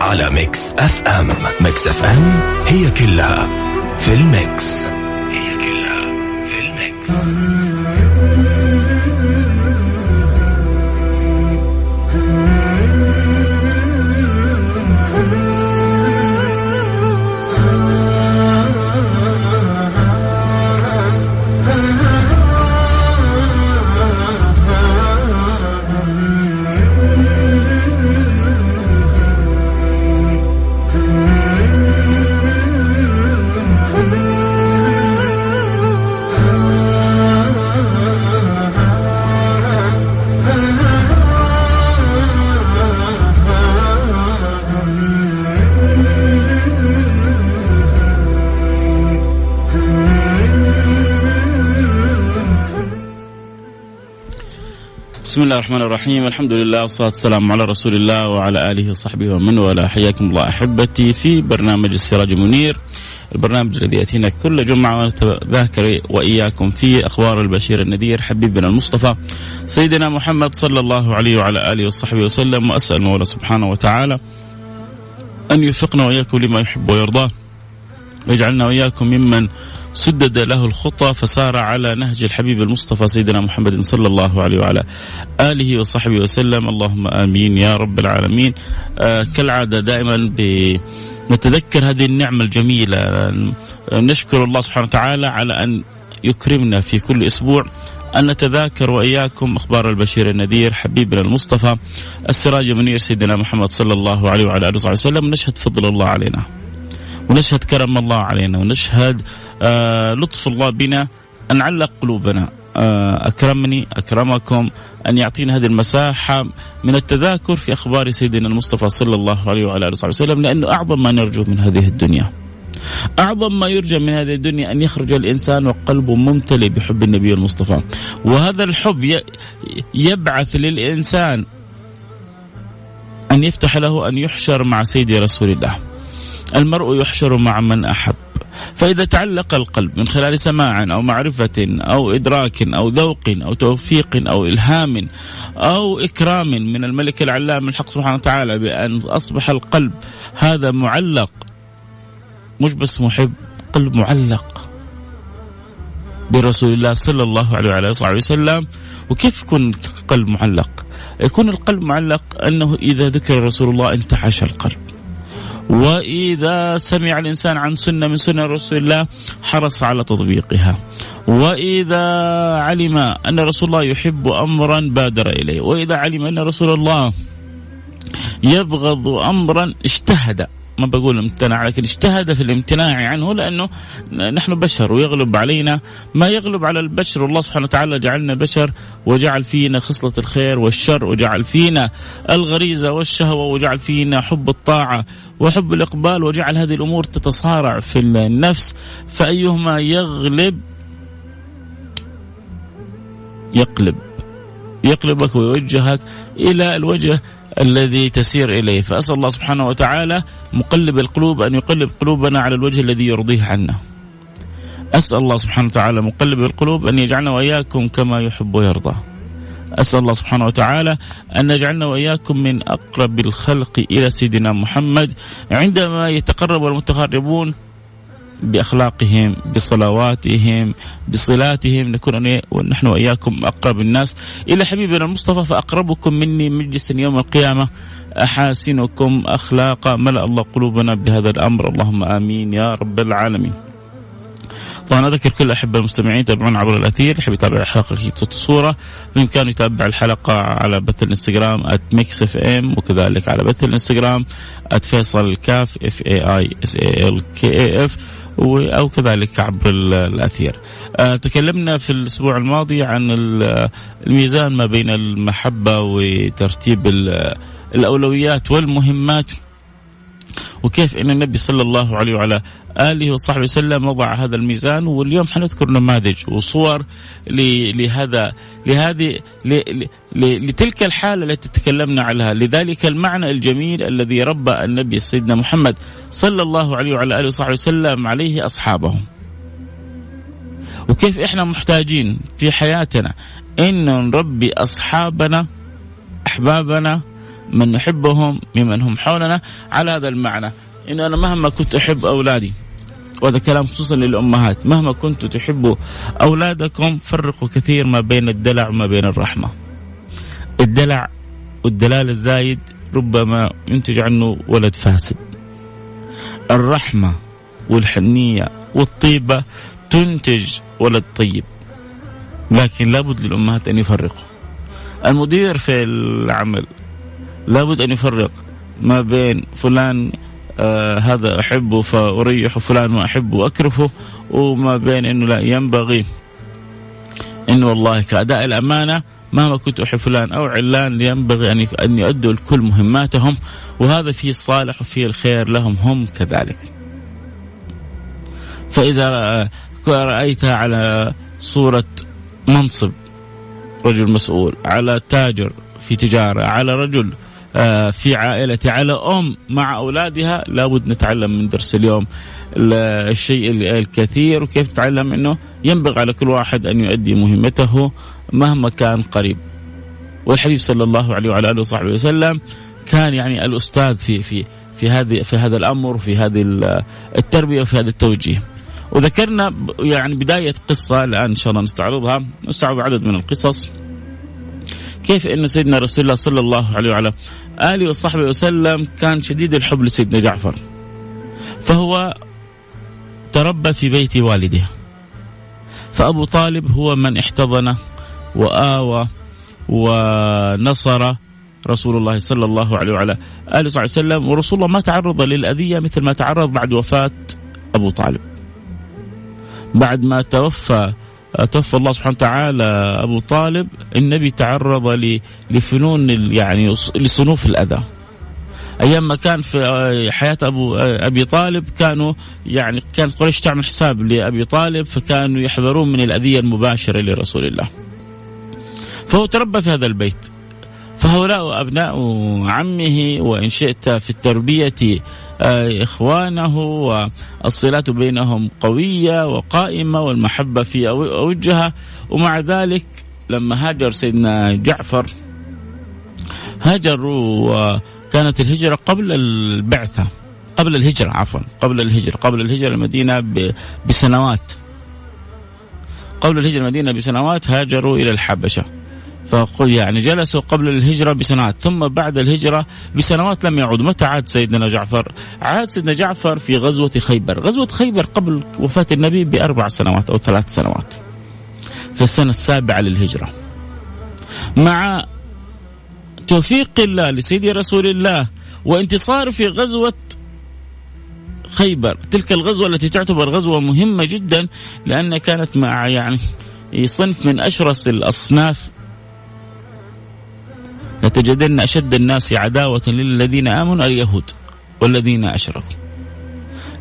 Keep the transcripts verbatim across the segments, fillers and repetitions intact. على ميكس أف أم. ميكس أف أم هي كلها في الميكس. هي كلها في الميكس. بسم الله الرحمن الرحيم. الحمد لله والصلاة والسلام على رسول الله وعلى آله وصحبه ومن والاه. حياكم الله أحبتي في برنامج السراج المنير، البرنامج الذي يأتينا كل جمعة ونتذاكر وإياكم في أخبار البشير النذير حبيبنا المصطفى سيدنا محمد صلى الله عليه وعلى آله وصحبه وسلم. وأسأل مولا سبحانه وتعالى أن يوفقنا وإياكم لما يحب ويرضاه، ويجعلنا وإياكم ممن سدد له الخطى فسار على نهج الحبيب المصطفى سيدنا محمد صلى الله عليه وعلى آله وصحبه وسلم. اللهم آمين يا رب العالمين. آه كالعادة دائما نتذكر هذه النعمة الجميلة، نشكر الله سبحانه وتعالى على أن يكرمنا في كل أسبوع أن نتذاكر وإياكم أخبار البشير النذير حبيبنا المصطفى السراج المنير سيدنا محمد صلى الله عليه وعلى آله وصحبه وسلم. نشهد فضل الله علينا، ونشهد كرم الله علينا، ونشهد آه لطف الله بنا، أن علق قلوبنا. آه أكرمني أكرمكم أن يعطينا هذه المساحة من التذاكر في أخبار سيدنا المصطفى صلى الله عليه وعلى آله وسلم، لأنه أعظم ما نرجو من هذه الدنيا، أعظم ما يرجى من هذه الدنيا أن يخرج الإنسان وقلبه ممتلئ بحب النبي المصطفى. وهذا الحب يبعث للإنسان أن يفتح له أن يحشر مع سيدي رسول الله. المرء يحشر مع من أحب، فإذا تعلق القلب من خلال سماع أو معرفة أو إدراك أو ذوق أو توفيق أو إلهام أو إكرام من الملك العلام الحق سبحانه وتعالى، بأن أصبح القلب هذا معلق، مش بس محب، قلب معلق برسول الله صلى الله عليه وسلم. وكيف يكون قلب معلق؟ يكون القلب معلق أنه إذا ذكر رسول الله انتعش القلب، وإذا سمع الإنسان عن سنة من سنة رسول الله حرص على تطبيقها، وإذا علم أن رسول الله يحب أمرا بادر إليه، وإذا علم أن رسول الله يبغض أمرا اجتهد، ما بقول امتنع، لكن اجتهد في الامتناع عنه، لأنه نحن بشر ويغلب علينا ما يغلب على البشر. والله سبحانه وتعالى جعلنا بشر، وجعل فينا خصلة الخير والشر، وجعل فينا الغريزة والشهوة، وجعل فينا حب الطاعة وحب الإقبال، وجعل هذه الأمور تتصارع في النفس. فأيهما يغلب يقلب يقلبك ويوجهك إلى الوجه الذي تسير إليه. فأسأل الله سبحانه وتعالى مقلب القلوب أن يقلب قلوبنا على الوجه الذي يرضيه عنا. أسأل الله سبحانه وتعالى مقلب القلوب أن يجعلنا وإياكم كما يحب ويرضى. أسأل الله سبحانه وتعالى أن نجعلنا وإياكم من أقرب الخلق إلى سيدنا محمد، عندما يتقرب المتقربون بأخلاقهم بصلواتهم بصلاتهم نكون ونحن وإياكم أقرب الناس إلى حبيبنا المصطفى. فأقربكم مني مجلسا يوم القيامة أحاسنكم أخلاقا. ملأ الله قلوبنا بهذا الأمر، اللهم آمين يا رب العالمين. طبعا أذكر كل أحب المستمعين يتابعون عبر الأثير، يحب يتابع الحلقة أكيد صوت وصورة، بإمكانه يتابع الحلقة على بث الانستغرام ميكس أف أم، وكذلك على بث الانستغرام فيصل الكاف اف اي اي اس اي ال كي اف، أو كذلك عبر الأثير. تكلمنا في الأسبوع الماضي عن الميزان ما بين المحبة وترتيب الأولويات والمهمات، وكيف أن النبي صلى الله عليه وعلى آله وصحبه وسلم وضع هذا الميزان. واليوم حنذكر نماذج وصور لهذا لهذه لتلك الحالة التي تكلمنا عنها، لذلك المعنى الجميل الذي ربى النبي سيدنا محمد صلى الله عليه وعلى آله وصحبه وسلم عليه أصحابهم، وكيف إحنا محتاجين في حياتنا إن نربي أصحابنا أحبابنا من نحبهم ممن هم حولنا على هذا المعنى. إن أنا مهما كنت أحب أولادي، وهذا كلام خصوصا للأمهات، مهما كنتوا تحبوا أولادكم فرقوا كثير ما بين الدلع وما بين الرحمة. الدلع والدلال الزايد ربما ينتج عنه ولد فاسد، الرحمة والحنية والطيبة تنتج ولد طيب. لكن لابد للأمهات أن يفرقوا. المدير في العمل لابد أن يفرق ما بين فلان آه هذا أحبه فأريح وفلان ما أحبه وأكرفه، وما بين أنه لا ينبغي أنه والله كأداء الأمانة مهما كنت أحب فلان أو علان ينبغي أن يؤدوا الكل مهماتهم، وهذا فيه الصالح وفيه الخير لهم هم كذلك. فإذا رأيتها على صورة منصب رجل مسؤول، على تاجر في تجارة، على رجل في عائلة، على أم مع أولادها، لابد نتعلم من درس اليوم الشيء الكثير، وكيف نتعلم أنه ينبغي على كل واحد أن يؤدي مهمته مهما كان قريب. والحبيب صلى الله عليه وعلى آله وصحبه وسلم كان يعني الأستاذ في في في هذه في هذا الأمر وفي هذه التربية وفي هذا التوجيه. وذكرنا يعني بداية قصة الآن إن شاء الله نستعرضها، نستعرض عدد من القصص كيف أن سيدنا رسول الله صلى الله عليه وعلى آله وصحبه وسلم كان شديد الحب لسيدنا جعفر، فهو تربى في بيت والده، فأبو طالب هو من احتضنه وآوى ونصر رسول الله صلى الله عليه وعلى آله وصحبه وسلم. ورسول الله ما تعرض للأذية مثل ما تعرض بعد وفاة أبو طالب. بعد ما توفى توفى الله سبحانه وتعالى أبو طالب، النبي تعرض لفنون يعني لصنوف الأذى. أيام ما كان في حياة أبو أبي طالب كانوا يعني كان قريش تعمل حساب لأبي طالب، فكانوا يحذرون من الأذية المباشرة لرسول الله، فهو تربى في هذا البيت. فهؤلاء أبناء عمه وإن شئت في التربية إخوانه، والصلات بينهم قوية وقائمة والمحبة في أوجها. ومع ذلك لما هاجر سيدنا جعفر، هاجر وكانت الهجرة قبل البعثة قبل الهجرة عفوا قبل الهجرة قبل الهجرة المدينة بسنوات قبل الهجرة المدينة بسنوات هاجروا إلى الحبشة، فقل يعني جلسوا قبل الهجرة بسنوات، ثم بعد الهجرة بسنوات لم يعودوا. متى عاد سيدنا جعفر؟ عاد سيدنا جعفر في غزوة خيبر. غزوة خيبر قبل وفاة النبي بأربع سنوات أو ثلاث سنوات في السنة السابعة للهجرة. مع توفيق الله لسيدي رسول الله وانتصار في غزوة خيبر، تلك الغزوة التي تعتبر غزوة مهمة جدا، لأن كانت مع يعني صنف من أشرس الأصناف. لتجدن أشد الناس عداوة للذين آمنوا اليهود والذين أشركوا،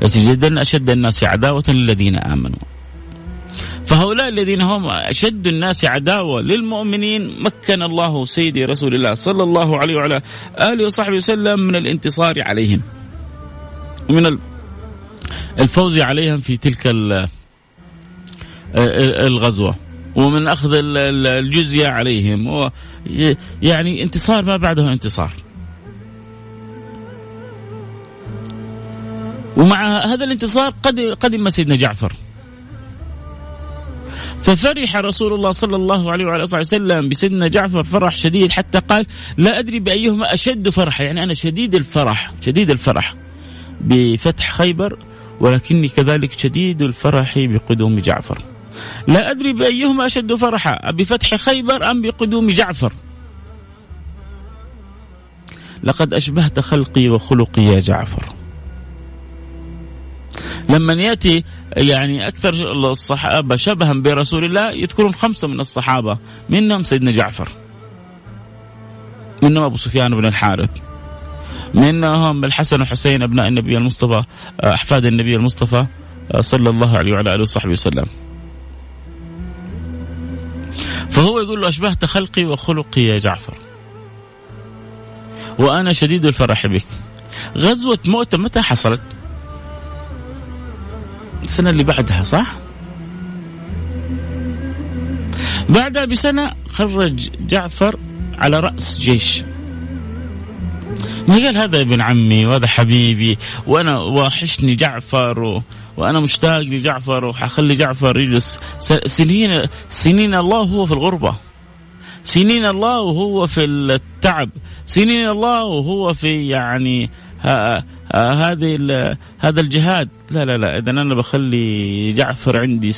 لتجدن أشد الناس عداوة للذين آمنوا. فهؤلاء الذين هم أشد الناس عداوة للمؤمنين مكن الله سيدي رسول الله صلى الله عليه وعلى آله وصحبه وسلم من الانتصار عليهم ومن الفوز عليهم في تلك الغزوة، ومن أخذ الجزية عليهم، يعني انتصار ما بعده انتصار. ومع هذا الانتصار قدم سيدنا جعفر، ففرح رسول الله صلى الله عليه وعلى آله وسلم بسيدنا جعفر فرح شديد، حتى قال لا أدري بأيهما أشد فرح، يعني أنا شديد الفرح شديد الفرح بفتح خيبر، ولكني كذلك شديد الفرح بقدوم جعفر. لا أدري بأيهما أشد فرحا، بفتح خيبر أم بقدوم جعفر؟ لقد أشبهت خلقي وخلقي يا جعفر. لما يأتي يعني أكثر الصحابة شبها برسول الله يذكرون خمسة من الصحابة، منهم سيدنا جعفر، منهم أبو سفيان بن الحارث، منهم الحسن وحسين أبناء النبي المصطفى أحفاد النبي المصطفى صلى الله عليه وعلى آله وصحبه وسلم. فهو يقول له أشبهت خلقي وخلقي يا جعفر وأنا شديد الفرح بك. غزوة مؤتة متى حصلت؟ السنة اللي بعدها صح؟ بعدها بسنة خرج جعفر على رأس جيش. ما قال هذا ابن عمي وهذا حبيبي وأنا واحشني جعفر و... وأنا مشتاق لجعفر وحخلي جعفر يجلس سنين سنين الله وهو في الغربة، سنين الله وهو في التعب، سنين الله وهو في يعني هذه هذا الجهاد. لا لا لا، إذا أنا بخلي جعفر عندي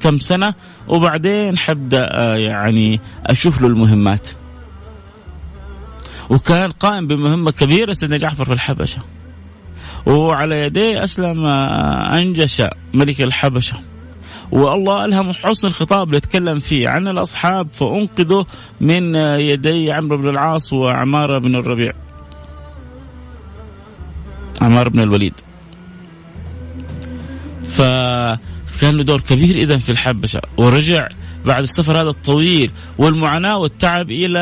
كم سنة وبعدين حبدأ يعني أشوف له المهمات. وكان قائم بمهمة كبيرة سيدنا جعفر في الحبشة، وعلى يديه أسلم أنجشة ملك الحبشة، والله ألهم حسن الخطاب اللي تكلم فيه عن الأصحاب فأنقذوا من يدي عمرو بن العاص وعمار بن الربيع عمار بن الوليد. فكان له دور كبير إذن في الحبشة، ورجع بعد السفر هذا الطويل والمعاناة والتعب إلى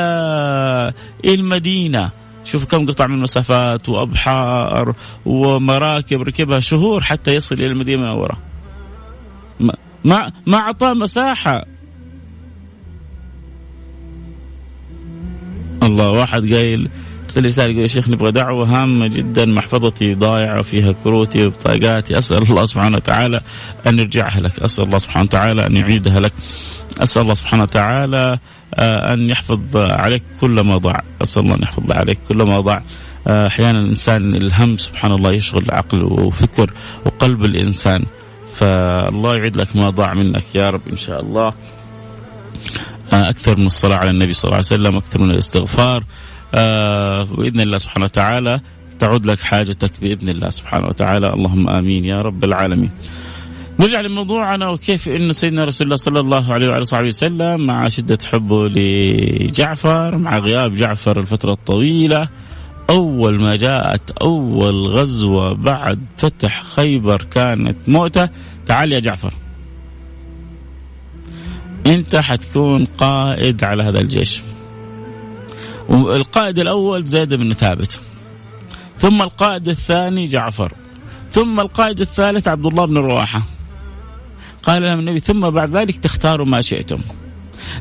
المدينة. شوفوا كم قطع من مسافات وأبحار ومراكب ركبها شهور حتى يصل إلى المدينة المنورة. ما ما أعطاه مساحة. الله، واحد قايل أرسل لي رسالة يقول يا شيخ نبغى دعوة هامة جدا، محفظتي ضايعة وفيها كروتي وبطاقاتي، أسأل الله سبحانه وتعالى أن يرجعها لك، أسأل الله سبحانه وتعالى أن يعيدها لك، أسأل الله سبحانه وتعالى أن يحفظ عليك كل ما ضاع، أسأل الله أن يحفظ عليك كل ما ضاع. أحيانا الإنسان الهم سبحان الله يشغل عقل وفكر وقلب الإنسان، فالله يعيد لك ما ضاع منك يا رب إن شاء الله. أكثر من الصلاة على النبي صلى الله عليه وسلم، أكثر من الاستغفار، آه بإذن الله سبحانه وتعالى تعود لك حاجتك بإذن الله سبحانه وتعالى. اللهم آمين يا رب العالمين. نرجع لموضوعنا، وكيف أنه سيدنا رسول الله صلى الله عليه وعلى صحبه وسلم مع شدة حبه لجعفر، مع غياب جعفر الفترة الطويلة، أول ما جاءت أول غزوة بعد فتح خيبر كانت مؤتة. تعال يا جعفر أنت حتكون قائد على هذا الجيش، والقائد الأول زيد بن ثابت، ثم القائد الثاني جعفر، ثم القائد الثالث عبد الله بن رواحة. قال لهم النبي ثم بعد ذلك تختاروا ما شئتم.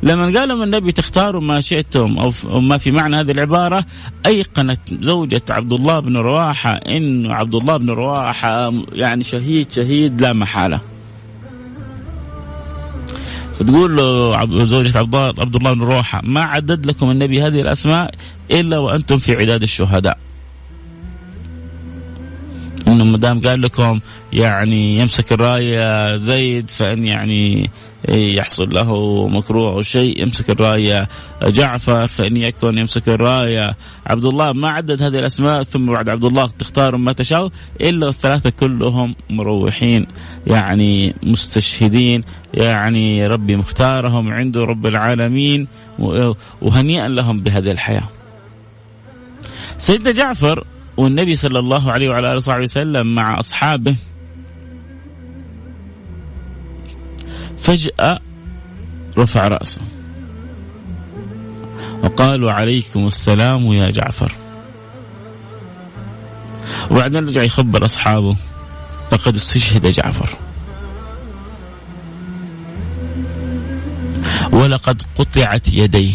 لما قال لهم النبي تختاروا ما شئتم أو ما في معنى هذه العبارة، أيقنت زوجة عبد الله بن رواحة إن عبد الله بن رواحة يعني شهيد شهيد لا محالة. فتقول له زوجة عبد الله بن رواحة ما عدد لكم النبي هذه الأسماء إلا وأنتم في عداد الشهداء، إنه مدام قال لكم يعني يمسك الراية زيد فإن يعني يحصل له مكروه أو شيء، يمسك الراية جعفر فإن يكون يمسك الراية عبد الله، ما عدد هذه الأسماء. ثم بعد عبد الله تختاروا ما تشاءوا إلا الثلاثة كلهم مروحين يعني مستشهدين، يعني ربي مختارهم عنده رب العالمين، وهنيئا لهم بهذه الحياة. سيدنا جعفر والنبي صلى الله عليه وعلى آله وصحبه وسلم مع أصحابه فجأة رفع رأسه وقالوا عليكم السلام يا جعفر. وبعدين رجع يخبر أصحابه لقد استشهد جعفر ولقد قطعت يديه،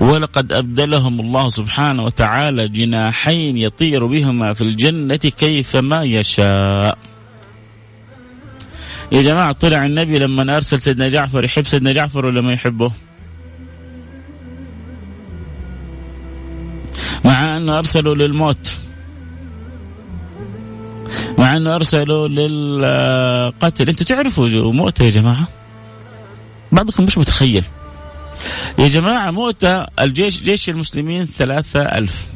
ولقد أبدلهم الله سبحانه وتعالى جناحين يطير بهما في الجنة كيفما يشاء. يا جماعة طلع النبي لما أرسل سيدنا جعفر يحب سيدنا جعفر ولا ما يحبه؟ مع أنه أرسله للموت، مع أنه أرسله للقتل. أنتوا تعرفوا مؤتة يا جماعة، بعضكم مش متخيل يا جماعة. مؤتة الجيش جيش المسلمين ثلاثة ألف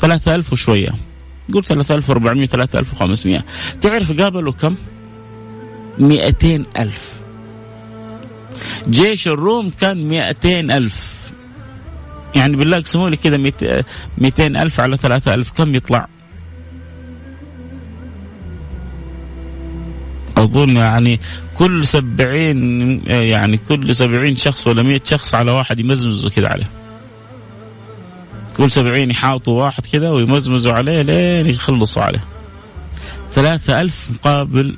ثلاثة ألف وشوية، قول ثلاثة ألف وأربعمائة ثلاثة ألف وخمسمائة. تعرف قابلوا كم؟ مئتين ألف. جيش الروم كان مئتين ألف، يعني بالله اقسموا لي كذا ميتين ألف على ثلاثة ألف كم يطلع؟ أظن يعني كل سبعين يعني كل سبعين شخص ولا مئة شخص على واحد يمزمزوا كذا عليه. كل سبعين يحاطوا واحد كذا ويمزمزوا عليه لين يخلصوا عليه. ثلاثة ألف مقابل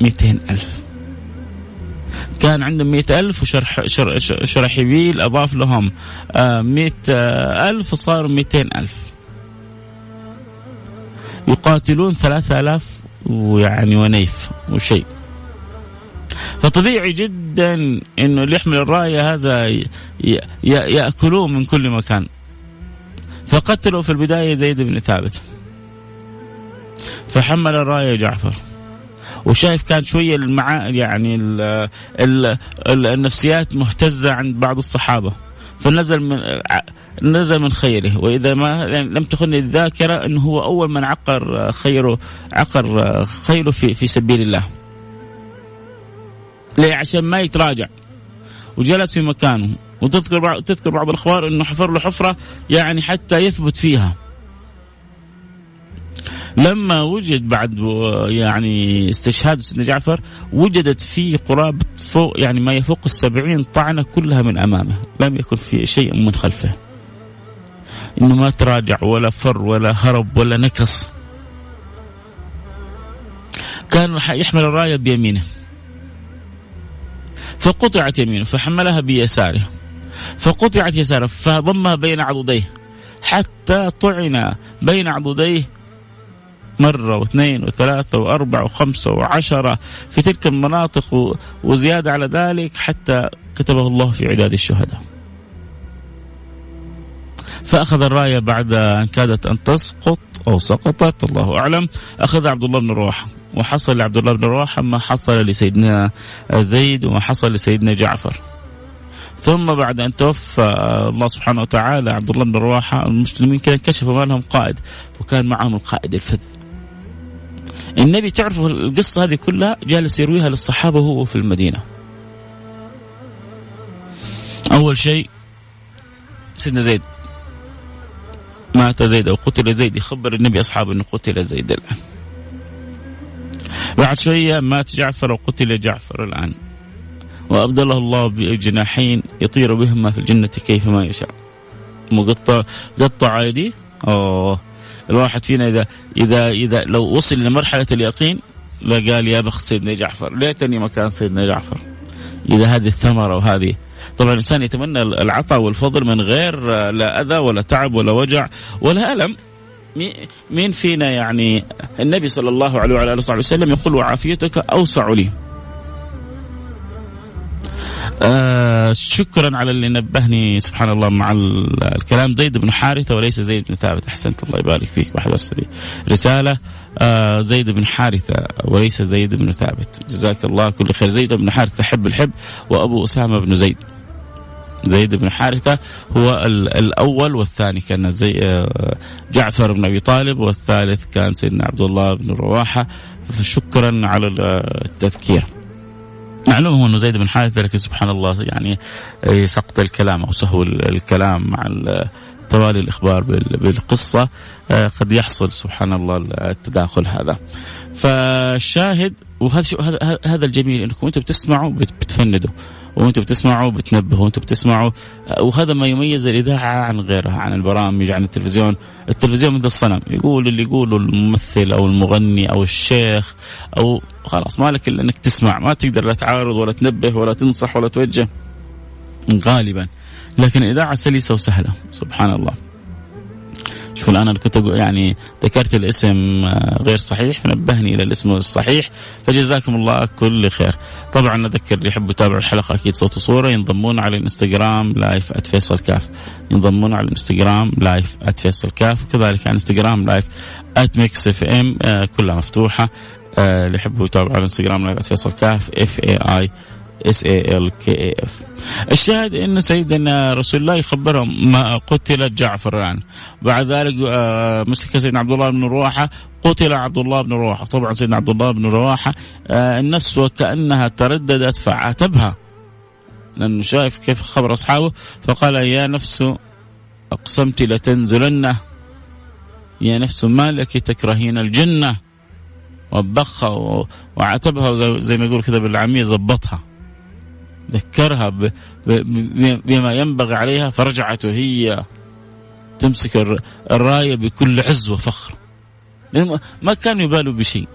مئتين ألف. كان عندهم مئة ألف وشرح شر شرحبيل أضاف لهم مئة ألف وصاروا مئتين ألف. يقاتلون ثلاثة آلاف ويعني ونيف وشيء. فطبيعي جدا انه اللي يحمل الراية هذا يأكلوه من كل مكان. فقتلوا في البداية زيد بن ثابت، فحمل الراية جعفر، وشايف كان شوية المع... يعني ال... ال... ال... النفسيات مهتزة عند بعض الصحابة، فنزل من نزل من خيره. وإذا ما لم تخن الذاكرة أنه هو أول من عقر خيره عقر خيره في في سبيل الله، ليه؟ عشان ما يتراجع وجلس في مكانه. وتذكر بعض تذكر بعض الأخبار أنه حفر له حفرة يعني حتى يثبت فيها. لما وجد بعد يعني استشهاد سيدنا جعفر وجدت فيه قرابة فوق يعني ما يفوق السبعين طعنة كلها من أمامه، لم يكن في شيء من خلفه، إنه ما تراجع ولا فر ولا هرب ولا نكص. كان يحمل الراية بيمينه فقطعت يمينه، فحملها بيساره فقطعت يساره، فضمها بين عضديه حتى طعن بين عضديه مرة واثنين وثلاثة وأربعة وخمسة وعشرة في تلك المناطق وزيادة على ذلك، حتى كتبه الله في عداد الشهداء. فأخذ الراية بعد أن كادت أن تسقط أو سقطت الله أعلم، أخذ عبد الله بن رواحة، وحصل لعبد الله بن رواحة ما حصل لسيدنا زيد وما حصل لسيدنا جعفر. ثم بعد أن توفى الله سبحانه وتعالى عبد الله بن رواحة، المسلمين كان كشفوا ما لهم قائد، وكان معهم القائد الفذ. النبي تعرفوا القصة هذه كلها جالس يرويها للصحابة وهو في المدينة. أول شيء سيدنا زيد، مات زيد أو قتل زيد، يخبر النبي أصحابه أنه قتل زيد الآن. بعد شوية مات جعفر وقتل جعفر الآن، وأبدله الله بجناحين يطير بهما في الجنة كيفما يشاء. مقطع قطع يدي. أوه الواحد فينا إذا إذا إذا لو وصل لمرحلة اليقين لقال يا بخت سيدنا جعفر، ليتني مكان سيدنا جعفر. إذا هذه الثمرة وهذه طبعا الإنسان يتمنى العطاء والفضل من غير لا أذى ولا تعب ولا وجع ولا ألم. مين فينا يعني النبي صلى الله عليه وعلى آله وسلم يقول وعافيتك أوسع لي. آه شكرا على اللي نبهني سبحان الله مع الكلام. زيد بن حارثة وليس زيد بن ثابت، أحسنت الله يبارك فيك. واحد وعشرين رسالة آه زيد بن حارثة وليس زيد بن ثابت، جزاك الله كل خير. زيد بن حارثة حب الحب وأبو أسامة بن زيد. زيد بن حارثة هو الأول والثاني كان زي جعفر بن أبي طالب، والثالث كان سيدنا عبد الله بن رواحة. فشكرا على التذكير. معلوم هو أنه زيد بن حارثة، لكن سبحان الله يعني سقط الكلام أو سهو الكلام مع توالي الإخبار بالقصة قد يحصل سبحان الله التداخل هذا. فالشاهد وهذا هذا الجميل أنكم أنتم بتسمعوا بتفندوا، وأنتم بتسمعوا بتنبهوا، وأنتم بتسمعوا، وهذا ما يميز الإذاعة عن غيرها، عن البرامج، عن التلفزيون. التلفزيون مثل الصنم، يقول اللي يقوله الممثل أو المغني أو الشيخ أو خلاص، ما لك إلا أنك تسمع، ما تقدر لا تعارض ولا تنبه ولا تنصح ولا توجه غالبا. لكن الإذاعة سلسة وسهلة سبحان الله. شوفوا الآن أنا كنت يعني ذكرت الاسم غير صحيح، نبهني إلى الاسم الصحيح، فجزاكم الله كل خير. طبعا نذكر اللي يحبوا يتابعوا الحلقة أكيد صوت وصورة ينضمون على الانستغرام لايف ات فيصل كاف، ينضمون على الانستغرام لايف ات فيصل كاف، وكذلك على الانستغرام لايف ات ميكس أف أم كلها مفتوحة. اللي يحبوا يتابعوا على الانستغرام لايف ات فيصل كاف اف اي اي اس اي ال كي اف. الشاهد انه سيدنا رسول الله يخبرهم ما قتل جعفر الان. بعد ذلك مسك سيدنا عبد الله بن رواحة، قتل عبد الله بن رواحة. طبعا سيدنا عبد الله بن رواحة النفس وكأنها ترددت فعاتبها، لانه شايف كيف خبر اصحابه، فقال يا نفس أقسمت لتنزلنه يا نفس ما لك تكرهين الجنة، وبخها وعتبها زي ما يقول كذا بالعامية، ضبطها ذكرها بما ينبغي عليها، فرجعت وهي تمسك الراية بكل عز وفخر، ما كانوا يبالوا بشيء.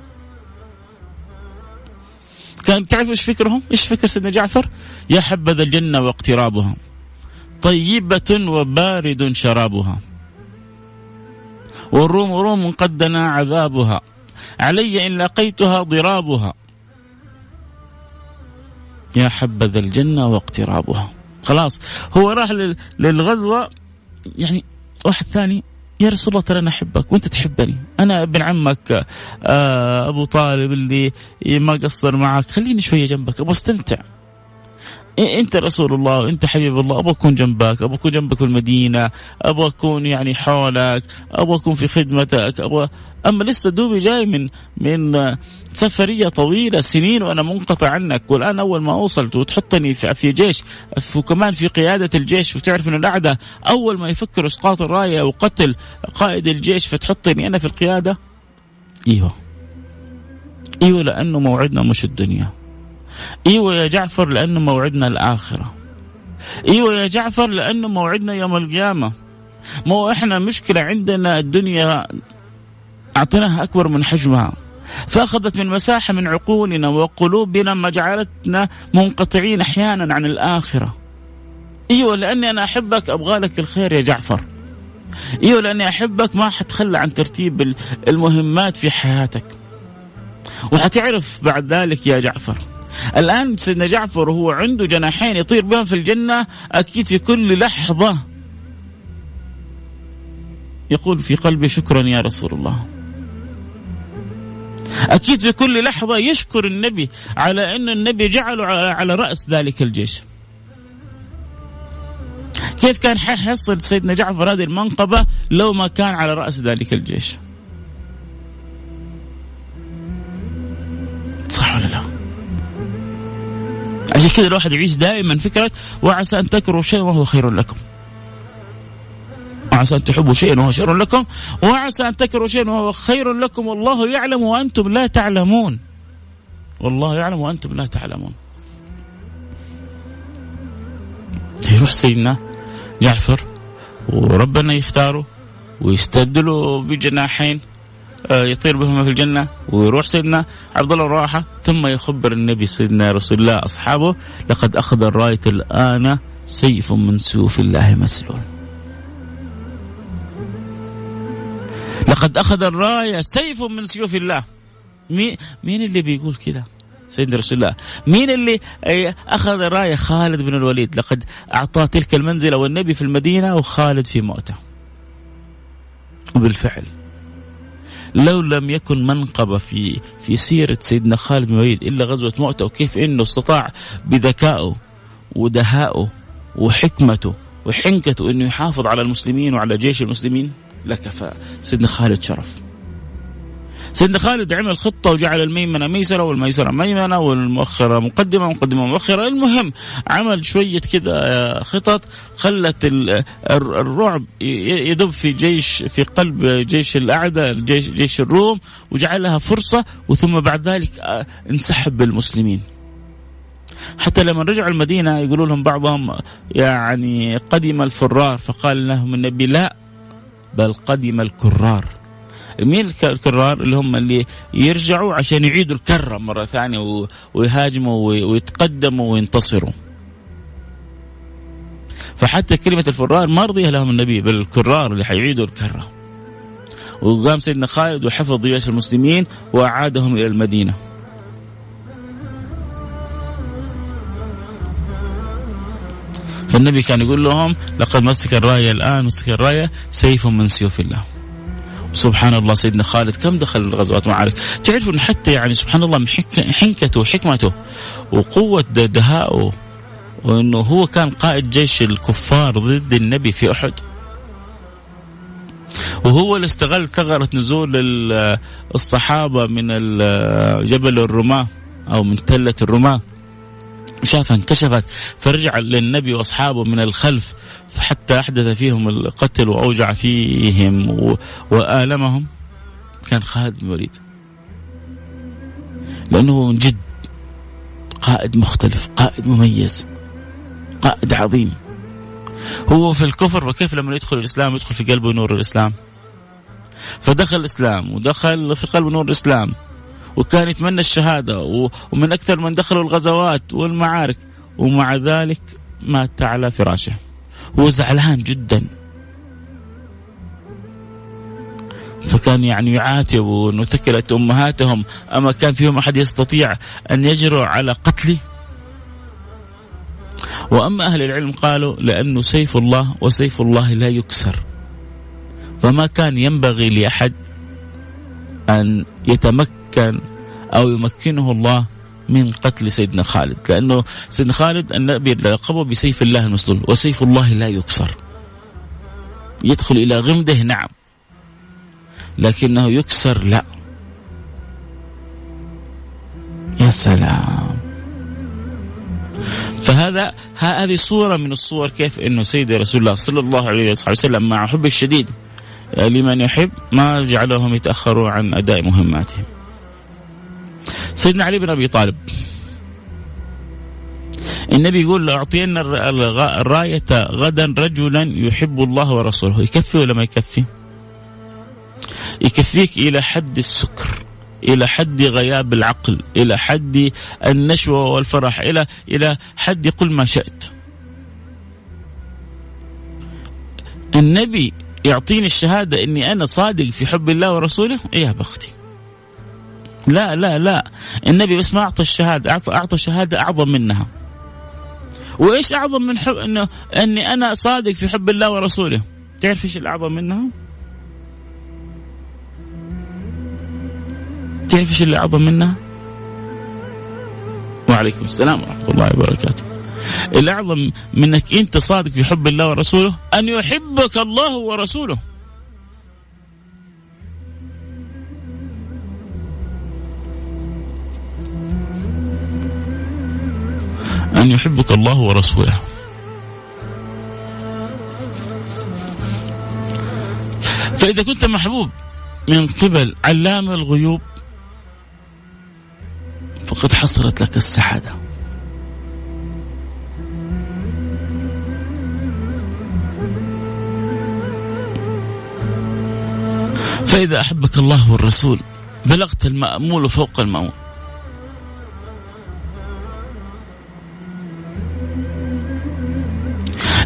كان تعرف إيش فكرهم؟ إيش فكر سيدنا جعفر؟ يا حبذا الجنة واقترابها، طيبة وبارد شرابها، والروم روم قد دنا عذابها، علي إن لقيتها ضرابها. يا حبذا الجنة واقترابها. خلاص هو راح للغزوة، يعني واحد ثاني يا رسول الله ترى أنا أحبك وأنت تحبني، أنا ابن عمك أبو طالب اللي ما قصر معك، خليني شوية جنبك أبغى استمتع، أنت رسول الله وأنت حبيب الله، أبغى أكون جنبك، أبغى أكون جنبك في المدينة، أبغى أكون يعني حولك، أبغى أكون في خدمتك، أبغى. أما لسه دوبي جاي من من سفرية طويلة سنين وأنا منقطع عنك، والآن أول ما أوصلت وتحطني في, في جيش، وكمان في قيادة الجيش، وتعرف أن الأعداء أول ما يفكر إسقاط الراية وقتل قائد الجيش فتحطني أنا في القيادة. إيوه إيوه لأنه موعدنا مش الدنيا. إيوه يا جعفر لأنه موعدنا الآخرة. إيوه يا جعفر لأنه موعدنا يوم القيامة. مو إحنا مشكلة عندنا الدنيا أعطيناها أكبر من حجمها، فأخذت من مساحة من عقولنا وقلوبنا ما جعلتنا منقطعين أحيانا عن الآخرة. إيوه لأني أنا أحبك أبغى لك الخير يا جعفر. إيوه لأني أحبك ما حتخلى عن ترتيب المهمات في حياتك، وحتعرف بعد ذلك يا جعفر. الآن سيدنا جعفر هو عنده جناحين يطير بهم في الجنة، أكيد في كل لحظة يقول في قلبي شكرا يا رسول الله، أكيد في كل لحظة يشكر النبي على أن النبي جعله على رأس ذلك الجيش. كيف كان حيحصل سيدنا جعفر هذه المنقبة لو ما كان على رأس ذلك الجيش؟ صح ولا لا؟ عشان كذا الواحد يعيش دائما فكرة وعسى أن تكرهوا شيئا وهو خير لكم، وعسى أن تحبوا شيئا وهو شر لكم، وعسى أن تكرهوا شيئا وهو خير لكم، والله يعلم وأنتم لا تعلمون. والله يعلم وأنتم لا تعلمون. يروح سيدنا جعفر وربنا يختاره ويستبدله بجناحين يطير بهما في الجنة، ويروح سيدنا عبد الله بن رواحة ثم يخبر النبي سيدنا رسول الله أصحابه لقد أخذ الراية الآن سيف من سيوف الله مسلول. لقد أخذ الراية سيف من سيوف الله. مين اللي بيقول كده؟ سيدنا رسول الله. مين اللي أخذ الراية؟ خالد بن الوليد، لقد أعطى تلك المنزلة والنبي في المدينة وخالد في مؤتة. وبالفعل لو لم يكن منقبة في في سيرة سيدنا خالد بن الوليد إلا غزوة مؤتة، وكيف إنه استطاع بذكائه ودهائه وحكمته وحنكته إنه يحافظ على المسلمين وعلى جيش المسلمين، لكفى سيدنا خالد شرف. سيدنا خالد عمل خطة وجعل الميمنة ميسرة والميسرة ميمنة والمؤخرة مقدمة ومقدمة مؤخرة. المهم عمل شوية كده خطط خلت الرعب يدب في جيش في قلب جيش الأعداء جيش, جيش الروم، وجعلها فرصة، وثم بعد ذلك انسحب بالمسلمين. حتى لما رجعوا المدينة يقولوا لهم بعضهم يعني قدم الفرار، فقال لهم النبي لا بل قدم الكرار. مين الكرار؟ اللي هم اللي يرجعوا عشان يعيدوا الكرة مرة ثانية ويهاجموا ويتقدموا وينتصروا. فحتى كلمة الفرار ما رضيها لهم النبي، بل الكرار اللي حيعيدوا الكرة. وقام سيدنا خالد وحفظ جيش المسلمين وأعادهم إلى المدينة. فالنبي كان يقول لهم لقد مسك الراية الآن مسك الراية سيف من سيوف الله. سبحان الله سيدنا خالد كم دخل الغزوات معارك. تعرفوا أن حتى يعني سبحان الله من حنكته وحكمته وقوة دهائه، وأنه هو كان قائد جيش الكفار ضد النبي في أحد، وهو اللي استغل ثغرة نزول الصحابة من جبل الرماة أو من تلة الرماة، شافها انكشفت فرجع للنبي وأصحابه من الخلف حتى أحدث فيهم القتل وأوجع فيهم وآلمهم كان خالد بن الوليد، لأنه من جد قائد مختلف، قائد مميز، قائد عظيم. هو في الكفر، وكيف لما يدخل الإسلام يدخل في قلبه نور الإسلام، فدخل الإسلام ودخل في قلبه نور الإسلام، وكان يتمنى الشهادة ومن أكثر من دخلوا الغزوات والمعارك، ومع ذلك مات على فراشه. هو زعلان جدا، فكان يعني يعاتب وأنه تكلت أمهاتهم، أما كان فيهم أحد يستطيع أن يجرؤ على قتلي. وأما أهل العلم قالوا لأنه سيف الله وسيف الله لا يكسر، فما كان ينبغي لأحد أن يتمكن أو يمكنه الله من قتل سيدنا خالد، لأنه سيدنا خالد النبي لقبه بسيف الله المسلول، وسيف الله لا يكسر، يدخل إلى غمده نعم، لكنه يكسر لا. يا سلام. فهذا هذه صورة من الصور كيف أنه سيدي رسول الله صلى الله عليه وسلم مع حب الشديد لمن يحب ما جعلهم يتأخروا عن أداء مهماتهم. سيدنا علي بن أبي طالب النبي يقول أعطينا الراية غدا رجلا يحب الله ورسوله. يكفي ولا ما يكفي؟ يكفيك إلى حد السكر، إلى حد غياب العقل، إلى حد النشوة والفرح، إلى إلى حد قل ما شئت. النبي يعطيني الشهادة إني أنا صادق في حب الله ورسوله، يا بختي. لا لا لا، النبي بس ما أعطى الشهادة، أعطى أعطى شهادة أعظم منها. وإيش أعظم من حب إنه إني أنا صادق في حب الله ورسوله؟ تعرف إيش الأعظم منها؟ تعرف إيش الأعظم منها؟ وعليكم السلام ورحمة الله وبركاته. الأعظم منك أنت صادق في حب الله ورسوله أن يحبك الله ورسوله. أن يحبك الله ورسوله. فإذا كنت محبوب من قبل علام الغيوب فقد حصلت لك السعادة. فإذا أحبك الله والرسول بلغت المأمول فوق المأمول.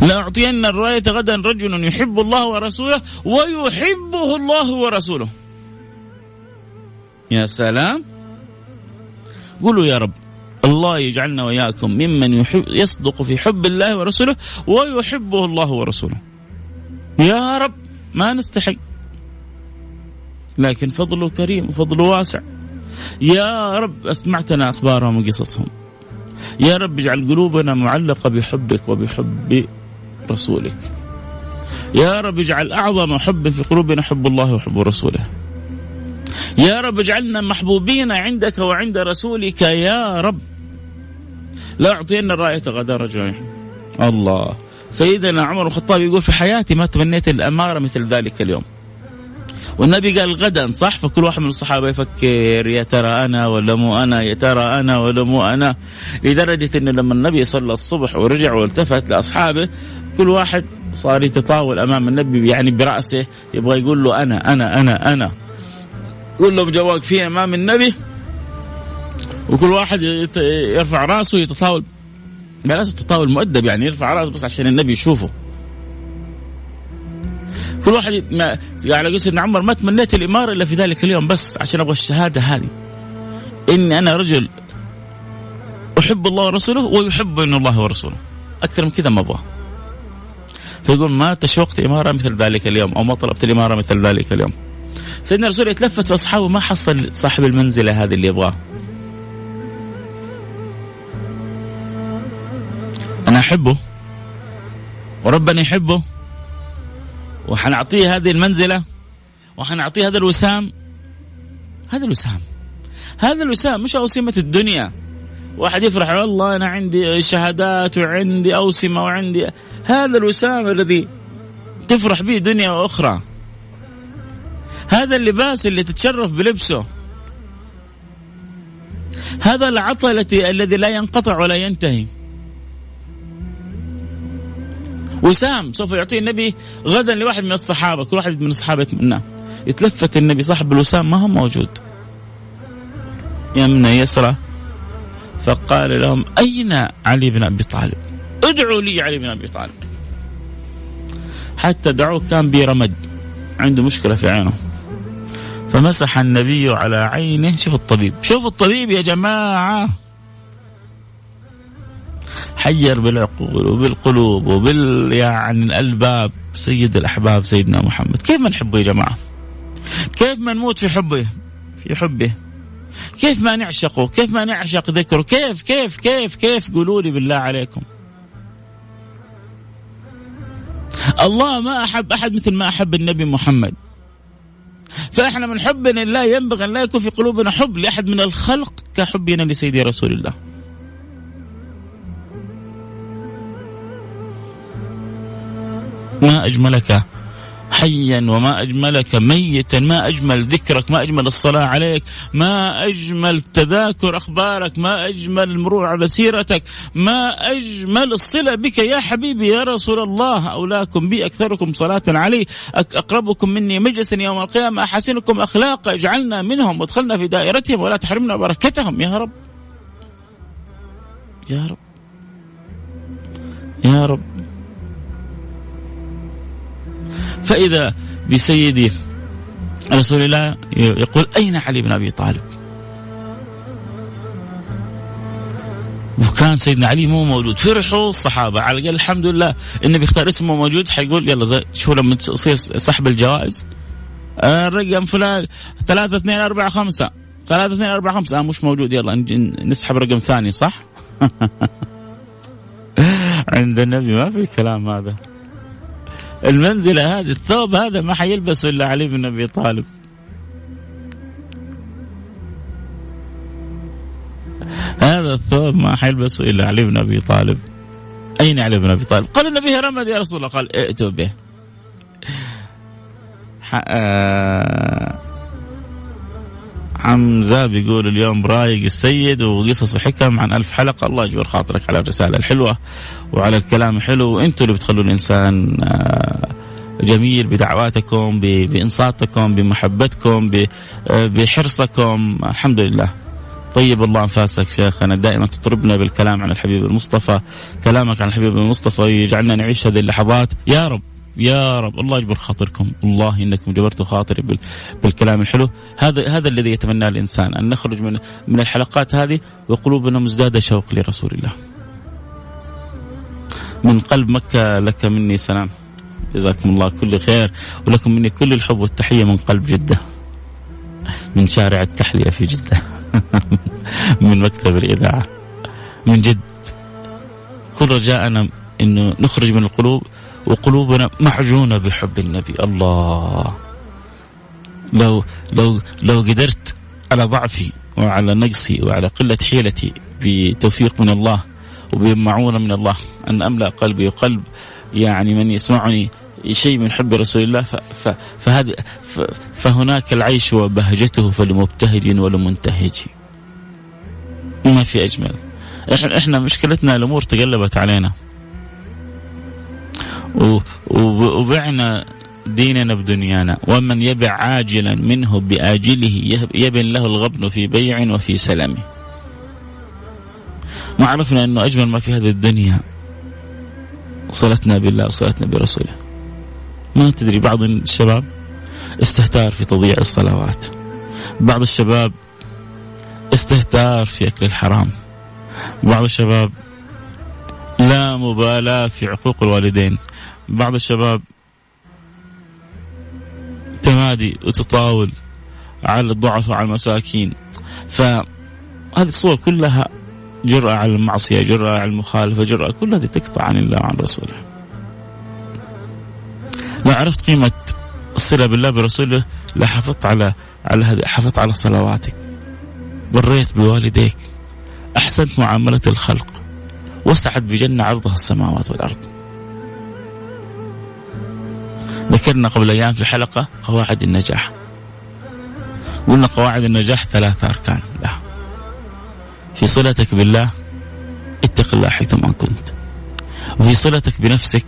لأعطين الراية غدا رجل يحب الله ورسوله ويحبه الله ورسوله. يا سلام. قولوا يا رب الله يجعلنا وإياكم ممن يحب يصدق في حب الله ورسوله ويحبه الله ورسوله. يا رب ما نستحي، لكن فضله كريم وفضله واسع. يا رب أسمعتنا أخبارهم وقصصهم. يا رب اجعل قلوبنا معلقة بحبك وبحب رسولك. يا رب اجعل أعظم حب في قلوبنا حب الله وحب رسوله. يا رب اجعلنا محبوبين عندك وعند رسولك. يا رب لا أعطينا الراية غدا رجل. الله. سيدنا عمر بن الخطاب يقول في حياتي ما تمنيت الأمارة مثل ذلك اليوم. والنبي قال غدا صح، فكل واحد من الصحابة يفكر يا ترى أنا ولا مو أنا، يا ترى أنا ولا مو أنا، لدرجة أنه لما النبي صلى الصبح ورجع والتفت لأصحابه كل واحد صار يتطاول أمام النبي يعني برأسه يبغى يقول له أنا أنا أنا أنا. كلهم جوا واقفين أمام النبي وكل واحد يرفع رأسه يتطاول، بلاش تطاول مؤدب يعني يرفع رأسه بس عشان النبي يشوفه. كل واحد ما على قول سيدنا عمر ما تمنيت الإمارة إلا في ذلك اليوم بس عشان أبغى الشهادة هذه إني أنا رجل أحب الله ورسوله ويحب إن الله ورسوله، أكثر من كذا ما أبغى. فيقول ما تشوقت إمارة مثل ذلك اليوم أو ما طلبت الإمارة مثل ذلك اليوم. سيدنا الرسول يتلفت في أصحابه ما حصل صاحب المنزلة هذه اللي يبغاه. أنا أحبه وربنا يحبه وحنعطيه هذه المنزلة وحنعطيه هذا الوسام. هذا الوسام هذا الوسام مش عصيمة الدنيا، واحد يفرح والله أنا عندي شهادات وعندي أوسمة وعندي، هذا الوسام الذي تفرح به دنيا وأخرى، هذا اللباس اللي تتشرف بلبسه، هذا العطاء الذي لا ينقطع ولا ينتهي. وسام سوف يعطيه النبي غدا لواحد من الصحابة، كل واحد من الصحابة يتمناه. يتلفت النبي صاحب الوسام ما هو موجود، يمنى يسرى، فقال لهم أين علي بن أبي طالب؟ ادعوا لي علي بن أبي طالب. حتى دعوه كان برمد، عنده مشكلة في عينه، فمسح النبي على عينه. شوف الطبيب، شوف الطبيب يا جماعة، حير بالعقول وبالقلوب وبال يعني الألباب سيد الأحباب سيدنا محمد. كيف ما نحبه يا جماعة، كيف ما نموت في حبه في حبه كيف ما نعشقه، كيف ما نعشق ذكره، كيف كيف كيف كيف قولوا لي بالله عليكم. الله ما أحب أحد مثل ما أحب النبي محمد، فإحنا من حبنا لله ينبغي أن لا يكون في قلوبنا حب لأحد من الخلق كحبنا لسيدي رسول الله. ما أجملك حيا وما أجملك ميتا، ما أجمل ذكرك، ما أجمل الصلاة عليك، ما أجمل تذاكر أخبارك، ما أجمل المرور على سيرتك، ما أجمل الصلة بك يا حبيبي يا رسول الله. أولاكم بي أكثركم صلاة علي، أقربكم مني مجلسا يوم القيامة، أحسنكم أخلاقا، اجعلنا منهم وادخلنا في دائرتهم ولا تحرمنا بركتهم يا رب يا رب يا رب. فإذا بسيدي رسول الله يقول أين علي بن أبي طالب؟ وكان سيدنا علي مو موجود، فرحوا الصحابة على الأقل الحمد لله النبي اختار اسمه موجود. حيقول يلا شو لما تصير سحب الجوائز، الرقم فلان ثلاثة اثنين أربعة خمسة ثلاثة اثنين أربعة خمسة مش موجود، يلا نسحب رقم ثاني صح. عند النبي ما في كلام هذا، المنزلة هذه الثوب هذا ما حيلبسه إلا علي بن أبي طالب. هذا الثوب ما حيلبسه إلا علي بن أبي طالب. أين علي بن أبي طالب؟ قال النبي رمد يا رسول الله. قال ائتوا به. حمزة بيقول اليوم رايق السيد وقصص وحكم عن ألف حلقة. الله يجبر خاطرك على الرسالة الحلوة وعلى الكلام الحلو، وإنتوا اللي بتخلوا الإنسان جميل بدعواتكم، بإنصاتكم، بمحبتكم، بحرصكم. الحمد لله. طيب الله أنفاسك شيخنا، دائما تطربنا بالكلام عن الحبيب المصطفى، كلامك عن الحبيب المصطفى يجعلنا نعيش هذه اللحظات يا رب يا رب. الله يجبر خاطركم، والله إنكم جبرتوا خاطري بالكلام الحلو هذا. هذا الذي يتمناه الإنسان، أن نخرج من من الحلقات هذه وقلوبنا مزدادة شوق لرسول الله. من قلب مكة لك مني سلام. جزاكم الله كل خير، ولكم مني كل الحب والتحية من قلب جدة، من شارع التحلية في جدة، من مكتب الإذاعة، من جد. كل رجاءنا إنه نخرج من القلوب وقلوبنا معجونة بحب النبي. الله، لو لو لو قدرت على ضعفي وعلى نقصي وعلى قلة حيلتي بتوفيق من الله وبمعونة من الله أن أملأ قلبي وقلب يعني من يسمعني شيء من حب رسول الله، فهذا فهناك العيش وبهجته فلمبتهج ولمنتهج. ما في أجمل. إحنا مشكلتنا الأمور تقلبت علينا، وبعنا ديننا بدنيانا، ومن يبع عاجلا منه بآجله يبن له الغبن في بيع وفي سلم. ما عرفنا أنه أجمل ما في هذه الدنيا صلتنا بالله وصلتنا برسوله. ما تدري بعض الشباب استهتار في تضييع الصلوات، بعض الشباب استهتار في أكل الحرام، بعض الشباب لا مبالاة في عقوق الوالدين، بعض الشباب تمادي وتطاول على الضعف وعلى المساكين. فهذه الصور كلها جرأة على المعصية، جرأة على المخالفة، جرأة، كل هذه تقطع عن الله وعن رسوله. لو عرفت قيمة الصلة بالله برسوله لحافظت على على حافظت على صلواتك، بريت بوالديك، أحسنت معاملة الخلق، وسعت بجنة عرضها السماوات والأرض. ذكرنا قبل أيام في حلقة قواعد النجاح، قلنا قواعد النجاح ثلاثة أركان لها: في صلتك بالله اتق الله حيثما كنت، وفي صلتك بنفسك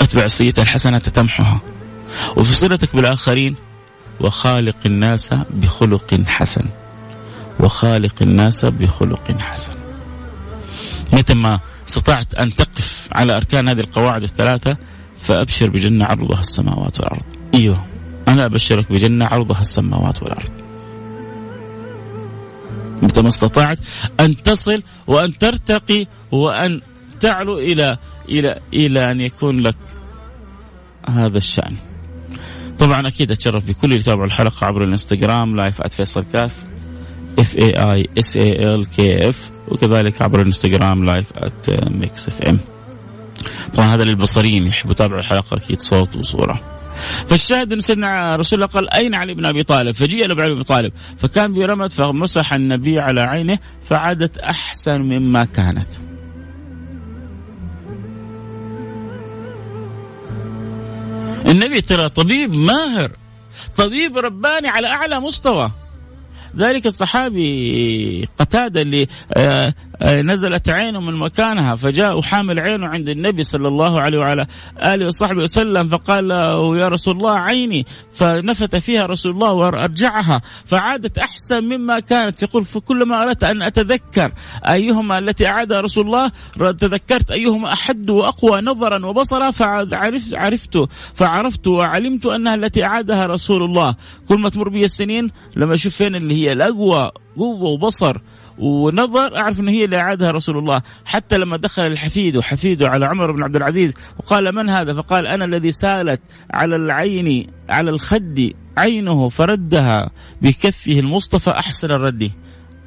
اتبع السيئة الحسنة تمحها، وفي صلتك بالآخرين وخالق الناس بخلق حسن، وخالق الناس بخلق حسن. متى ما استطعت أن تقف على أركان هذه القواعد الثلاثة فأبشر بجنة عرضها السماوات والأرض. أيوه، أنا أبشرك بجنة عرضها السماوات والأرض. متى ما استطعت أن تصل وأن ترتقي وأن تعلو إلى إلى إلى أن يكون لك هذا الشأن. طبعا أكيد أتشرف بكل اللي يتابعوا الحلقة عبر الانستغرام لايف @فيصل كاف F A I S A L K F، وكذلك عبر الانستغرام لايف @ميكس أف أم. طبعا هذا للبصريين يحبوا يتابعوا الحلقة أكيد صوت وصورة. فالشاهد أن سيدنا رسول الله قال: أين علي بن أبي طالب؟ فجيء إلى أبي طالب فكان برمد، فمسح النبي على عينه فعادت أحسن مما كانت. النبي ترى طبيب ماهر، طبيب رباني على أعلى مستوى. ذلك الصحابي قتادة اللي نزلت عينه من مكانها فجاء وحامل عينه عند النبي صلى الله عليه وعلى آله وصحبه وسلم، فقال: يا رسول الله عيني، فنفت فيها رسول الله وأرجعها فعادت أحسن مما كانت. يقول: فكلما أردت أن أتذكر أيهما التي أعادها رسول الله تذكرت أيهما أحد وأقوى نظرا وبصرا، فعرفت عرفت فعرفت وعلمت أنها التي أعادها رسول الله. كل ما تمر بي السنين لما أشوف فين اللي هي الأقوى قوة وبصر ونظر أعرف أن هي اللي أعادها رسول الله. حتى لما دخل الحفيد وحفيده على عمر بن عبد العزيز وقال: من هذا؟ فقال: أنا الذي سالت على العين على الخد عينه فردها بكفه المصطفى أحسن الرد،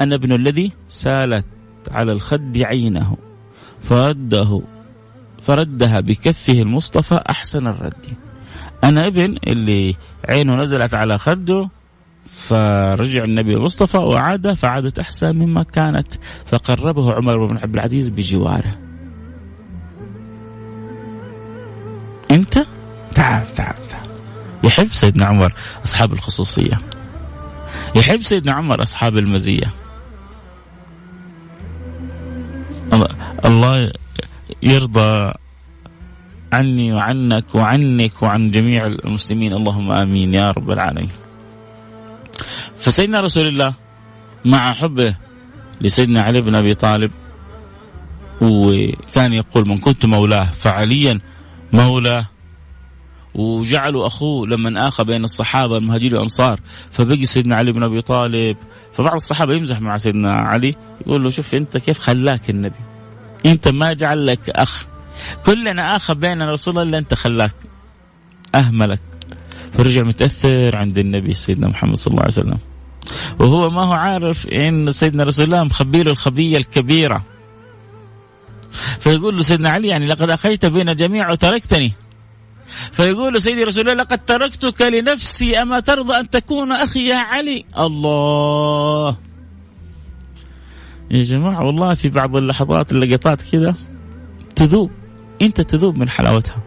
أنا ابن الذي سالت على الخد عينه فرده فردها بكفه المصطفى أحسن الرد، أنا ابن اللي عينه نزلت على خده فرجع النبي المصطفى وعاد فعادت أحسن مما كانت. فقربه عمر بن عبد العزيز بجواره. أنت تعال تعال تعال. يحب سيدنا عمر أصحاب الخصوصية، يحب سيدنا عمر أصحاب المزية. الله يرضى عني وعنك وعنك وعن جميع المسلمين، اللهم آمين يا رب العالمين. فسيدنا رسول الله مع حبه لسيدنا علي بن أبي طالب، وكان يقول: من كنت مولاه فعليا مولاه، وجعلوا أخوه لما آخى بين الصحابة المهاجرين والأنصار فبقي سيدنا علي بن أبي طالب. فبعض الصحابة يمزح مع سيدنا علي يقول له: شوف أنت كيف خلاك النبي، أنت ما جعل لك أخ، كلنا آخى بيننا رسول الله اللي أنت خلاك أهملك. فرجع متأثر عند النبي سيدنا محمد صلى الله عليه وسلم، وهو ما هو عارف إن سيدنا رسول الله مخبيله الخبية الكبيرة. فيقول له سيدنا علي: يعني لقد أخيت بين الجميع وتركتني. فيقول له سيدي رسول الله: لقد تركتك لنفسي أما ترضى أن تكون أخي يا علي؟ الله يا جماعة، والله في بعض اللحظات اللقطات كده تذوب، أنت تذوب من حلاوتها.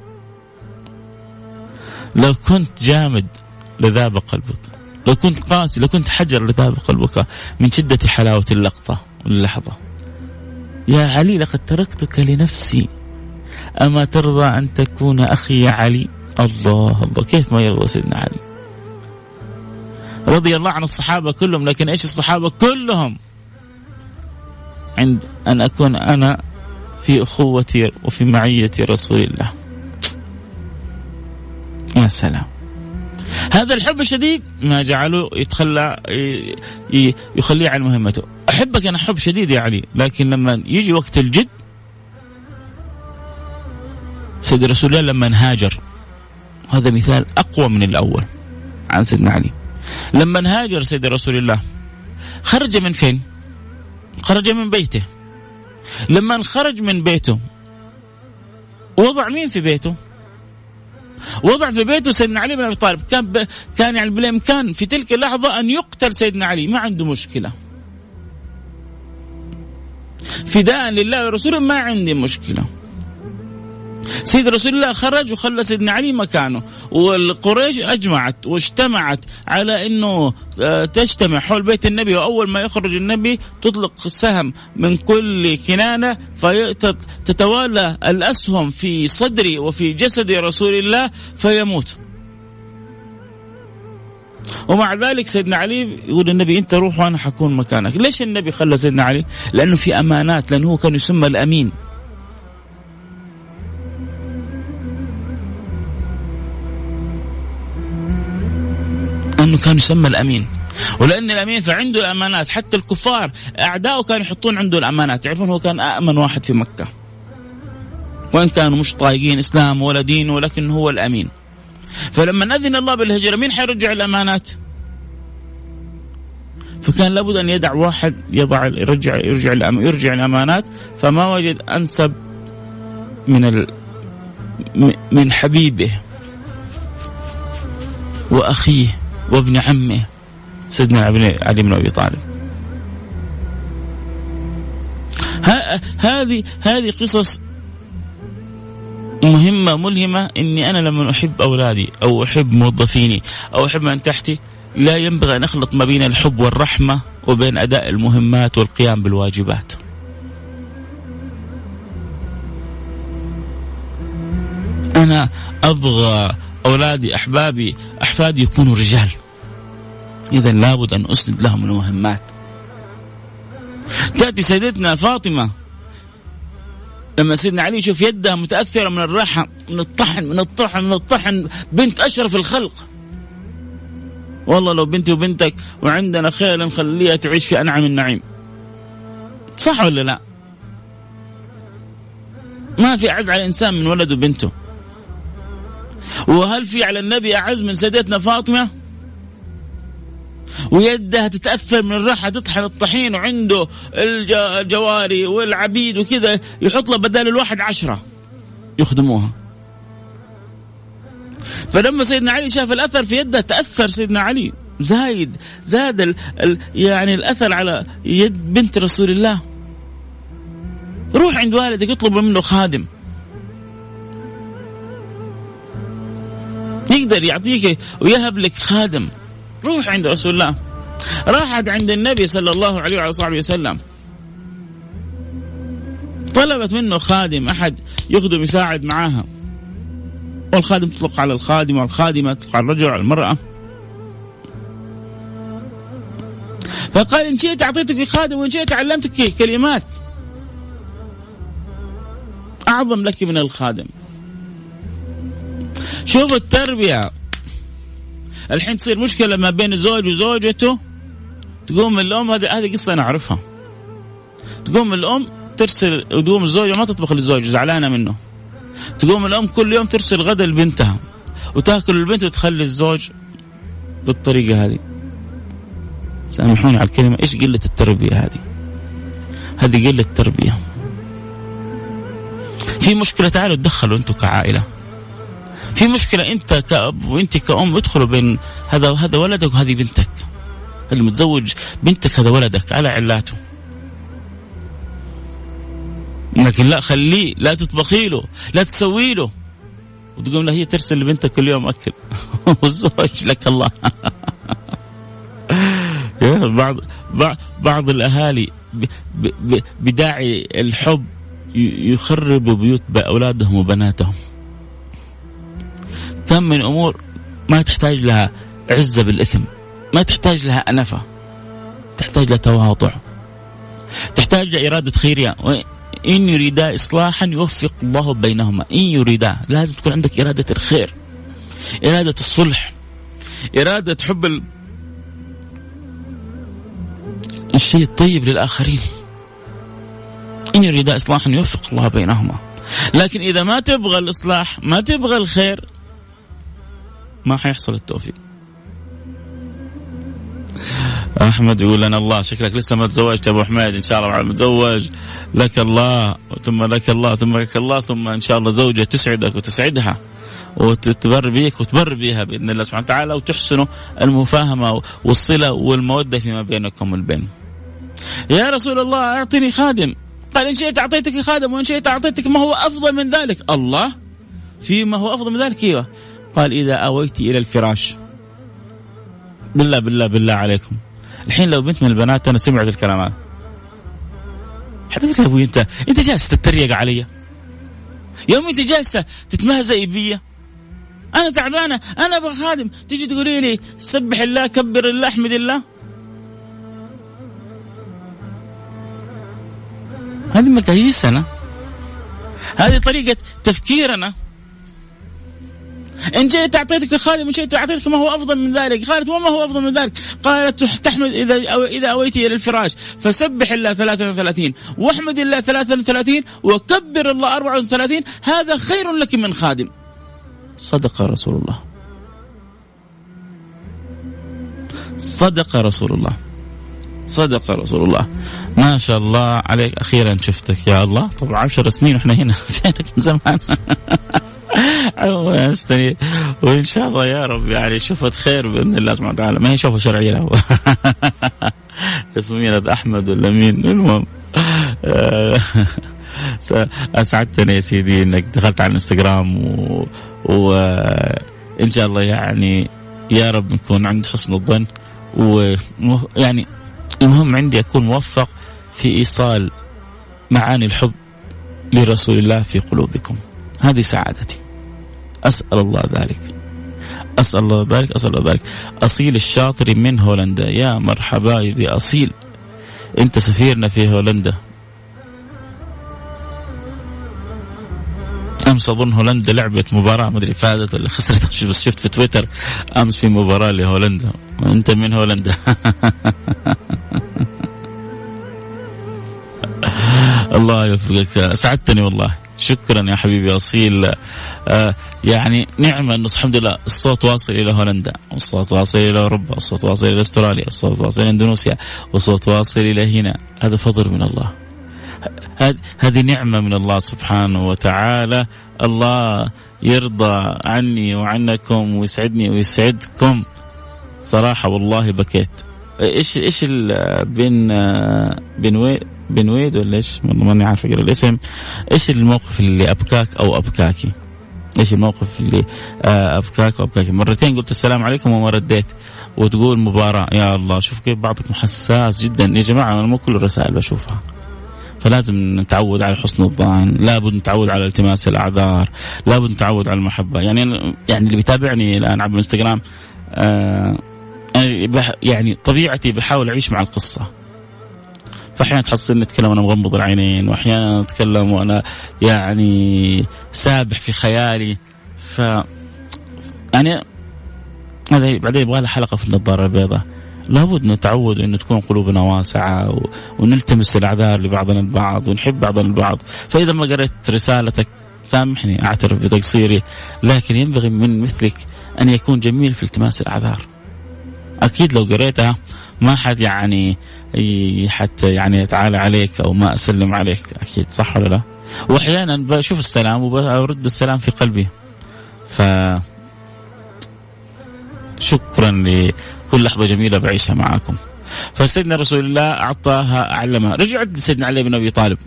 لو كنت جامد لذاب قلبك، لو كنت قاسي، لو كنت حجر لذاب قلبك من شدة حلاوة اللقطة واللحظة. يا علي لقد تركتك لنفسي أما ترضى أن تكون أخي يا علي؟ الله الله، كيف ما يرضى سيدنا علي رضي الله عن الصحابة كلهم. لكن إيش الصحابة كلهم عند أن أكون أنا في أخوتي وفي معية رسول الله. يا سلام، هذا الحب الشديد ما جعله يتخلى يخليه عن مهمته. أحبك أنا حب شديد يا علي، لكن لما يجي وقت الجد سيد رسول الله لما انهاجر، هذا مثال أقوى من الأول عن سيدنا علي. لما انهاجر سيد رسول الله خرج من فين؟ خرج من بيته. لما خرج من بيته وضع مين في بيته؟ وضع في بيته سيدنا علي بن أبي طالب. كان ب... كان يعني بالإمكان في تلك اللحظة أن يقتل سيدنا علي، ما عنده مشكلة، فداء لله ورسوله ما عندي مشكلة. سيد رسول الله خرج وخلى سيدنا علي مكانه، والقريش أجمعت واجتمعت على أنه تجتمع حول بيت النبي، وأول ما يخرج النبي تطلق سهم من كل كنانة فتتوالى الأسهم في صدر وفي جسد رسول الله فيموت. ومع ذلك سيدنا علي يقول النبي أنت روح وأنا حكون مكانك. ليش النبي خلى سيدنا علي؟ لأنه في أمانات، لأنه هو كان يسمى الأمين. أنه كان يسمى الأمين، ولأن الأمين فعنده الأمانات. حتى الكفار أعداؤه كانوا يحطون عنده الأمانات، يعرفون هو كان أأمن واحد في مكة، وإن كانوا مش طايقين إسلام ولا دين، ولكن هو الأمين. فلما أذن الله بالهجرة مين حيرجع الأمانات؟ فكان لابد أن يدع واحد يضع يرجع يرجع يرجع الأمانات. فما وجد أنسب من ال من حبيبه وأخيه وابن عمه سيدنا علي بن أبي طالب. هذه هذه قصص مهمة ملهمة. إني أنا لما أحب أولادي أو أحب موظفيني أو أحب من تحتي لا ينبغي أن أخلط ما بين الحب والرحمة وبين أداء المهمات والقيام بالواجبات. أنا أبغى أولادي أحبابي أحفادي يكونوا رجال، إذا لابد أن أسند لهم المهمات. تأتي سيدتنا فاطمة لما سيدنا علي يشوف يدها متأثرة من الرحم من الطحن من الطحن من الطحن بنت أشرف الخلق. والله لو بنتي وبنتك وعندنا خير نخليها تعيش في أنعم النعيم، صح ولا لا؟ ما في أعز على الإنسان من ولده وبنته. وهل في على النبي أعز من سيدتنا فاطمة ويدها تتأثر من الرحى تطحن الطحين وعنده الجواري والعبيد وكذا يحط له بدل الواحد عشرة يخدموها؟ فلما سيدنا علي شاف الأثر في يدها تأثر سيدنا علي، زايد زاد ال ال يعني الأثر على يد بنت رسول الله. روح عند والدك يطلب منه خادم يقدر يعطيك ويهب لك خادم. روح عند رسول الله. راحت عند النبي صلى الله عليه وعلى صحبه وسلم، طلبت منه خادم، أحد يخدم يساعد معاها، والخادم تطلق على الخادم والخادمة تطلق على الرجل على المرأة. فقال إن شئت أعطيتك خادم وإن شئت علمتك كلمات أعظم لك من الخادم. شوف التربية الحين تصير مشكلة ما بين زوج وزوجته، تقوم الأم، هذه قصة أنا أعرفها، تقوم الأم ترسل، تقوم الزوجة ما تطبخ للزوج زعلانة منه، تقوم الأم كل يوم ترسل غدا لبنتها وتأكل البنت وتخلي الزوج بالطريقة هذه. سامحوني على الكلمة، إيش قلة التربية هذه؟ هذه قلة التربية. في مشكلة تعالوا تدخلوا أنتوا كعائلة، في مشكلة أنت كأب وأنت كأم ادخلوا بين هذا هذا ولدك وهذه بنتك، اللي متزوج بنتك هذا ولدك على علاته، لكن لا خليه، لا تطبخي له، لا تسوي له، وتقوم له هي ترسل لبنتك كل يوم أكل والزوج لك الله. بعض بعض الأهالي بداعي الحب يخربوا بيوت بأولادهم وبناتهم. كم من أمور ما تحتاج لها عزة بالإثم، ما تحتاج لها أنفة، تحتاج لتواضع، تحتاج لإرادة خيرية. وإن يريدا إصلاحا يوفق الله بينهما. إن يريدا، لازم تكون عندك إرادة الخير، إرادة الصلح، إرادة حب الشيء الطيب للآخرين. إن يريدا إصلاحا يوفق الله بينهما. لكن إذا ما تبغى الإصلاح، ما تبغى الخير، ما حيحصل التوفيق. أحمد يقول لنا الله شكلك لسه ما تزوجت أبو حميد، إن شاء الله بعد متزوج لك الله ثم لك الله ثم لك الله، ثم إن شاء الله زوجة تسعدك وتسعدها وتتبر بيك وتبر بيها بإذن الله سبحانه وتعالى، وتحسنوا المفاهمة والصلة والمودة فيما بينكم والبين. يا رسول الله أعطني خادم، قال إن شئت أعطيتك خادم وإن شئت أعطيتك ما هو أفضل من ذلك. الله، فيما هو أفضل من ذلك إيه؟ قال إذا أويت إلى الفراش. بالله بالله بالله عليكم، الحين لو بنت من البنات أنا سمعت الكلام هذا حتى قلت أبوي أنت أنت جالس تتريق علي، يوم أنت جالسة تتمهزئ بي، أنا تعبانة، أنا أبغى خادم، تجي تقولي لي سبح الله كبر الله أحمد الله. هذه مقاييسنا، هذه طريقة تفكيرنا. إن جئت أعطيتك خادم وإن شئت أعطيتك ما هو أفضل من ذلك. قالت وما هو أفضل من ذلك؟ قالت تحمد إذا أو إذا أويت إلى الفراش فسبح الله ثلاثة وثلاثين واحمد الله ثلاثة وثلاثين وكبر الله أربعة وثلاثين، هذا خير لك من خادم. صدق رسول الله، صدق رسول الله، صدق رسول الله. ما شاء الله عليك، أخيرا شفتك يا الله. طبعا عشر سنين وإحنا هنا فينك من زمان. الله يستني، وإن شاء الله يا رب يعني شفت خير بإذن الله سبحانه وتعالى. ما هي شوفة شرعية له. اسمه مين؟ أحمد ولا مين؟ المهم أسعدتني يا سيدي إنك دخلت على الانستغرام، و... وإن شاء الله يعني يا رب نكون عند حسن الظن، ويعني المهم عندي أكون موفق في إيصال معاني الحب لرسول الله في قلوبكم. هذه سعادتي، أسأل الله ذلك، أسأل الله ذلك، أسأل الله ذلك. أصيل الشاطري من هولندا، يا مرحبا يا أصيل، أنت سفيرنا في هولندا. أمس أظن هولندا لعبت مباراة، ما أدري فازت ولا خسرت، بس شفت في تويتر أمس في مباراة لهولندا، أنت من هولندا. الله يوفقك، سعدتني والله، شكرا يا حبيبي أصيل. آه يعني نعمة أنه الحمد لله الصوت واصل إلى هولندا، والصوت واصل إلى أوروبا، والصوت واصل إلى أستراليا، والصوت واصل إلى إندونيسيا، والصوت واصل إلى هنا. هذا فضل من الله، هذه نعمة من الله سبحانه وتعالى. الله يرضى عني وعنكم ويسعدني ويسعدكم. صراحة والله بكيت. إيش إيش بين بين بن ويد ولا إيش، ماني عارف أقرأ الاسم. إيش الموقف اللي أبكاك أو أبكاكي؟ إيش الموقف اللي أبكاك وأبكاكي؟ مرتين قلت السلام عليكم وما رديت، وتقول مباراة. يا الله، شوف كيف بعضكم حساس جدا يا جماعة. أنا مو كل الرسائل بشوفها، فلازم نتعود على حسن الظن، لابد نتعود على التماس الأعذار، لابد نتعود على المحبة. يعني يعني اللي بيتابعني الآن عبر الانستغرام، آه يعني طبيعتي بحاول أعيش مع القصة. فأحيانا تحصلني أتكلم وأنا مغمض العينين، وأحيانا أتكلم وأنا يعني سابح في خيالي. ف يعني هذا بعدين يبغى لها حلقة في النظارة البيضاء. لابد نتعود إنه تكون قلوبنا واسعة، و... ونلتمس الأعذار لبعضنا البعض، ونحب بعضنا البعض. فإذا ما قرأت رسالتك سامحني، أعترف بتقصيري، لكن ينبغي من مثلك أن يكون جميل في التماس الأعذار. أكيد لو قريتها ما حد يعني حتى يعني يتعالى عليك أو ما أسلم عليك، أكيد صح ولا لا؟ وأحيانا بشوف السلام وبرد السلام في قلبي. ف شكرا لكل لحظة جميلة بعيشها معاكم. فسيدنا رسول الله أعطاها أعلمها. رجعت لسيدنا علي بن أبي طالب،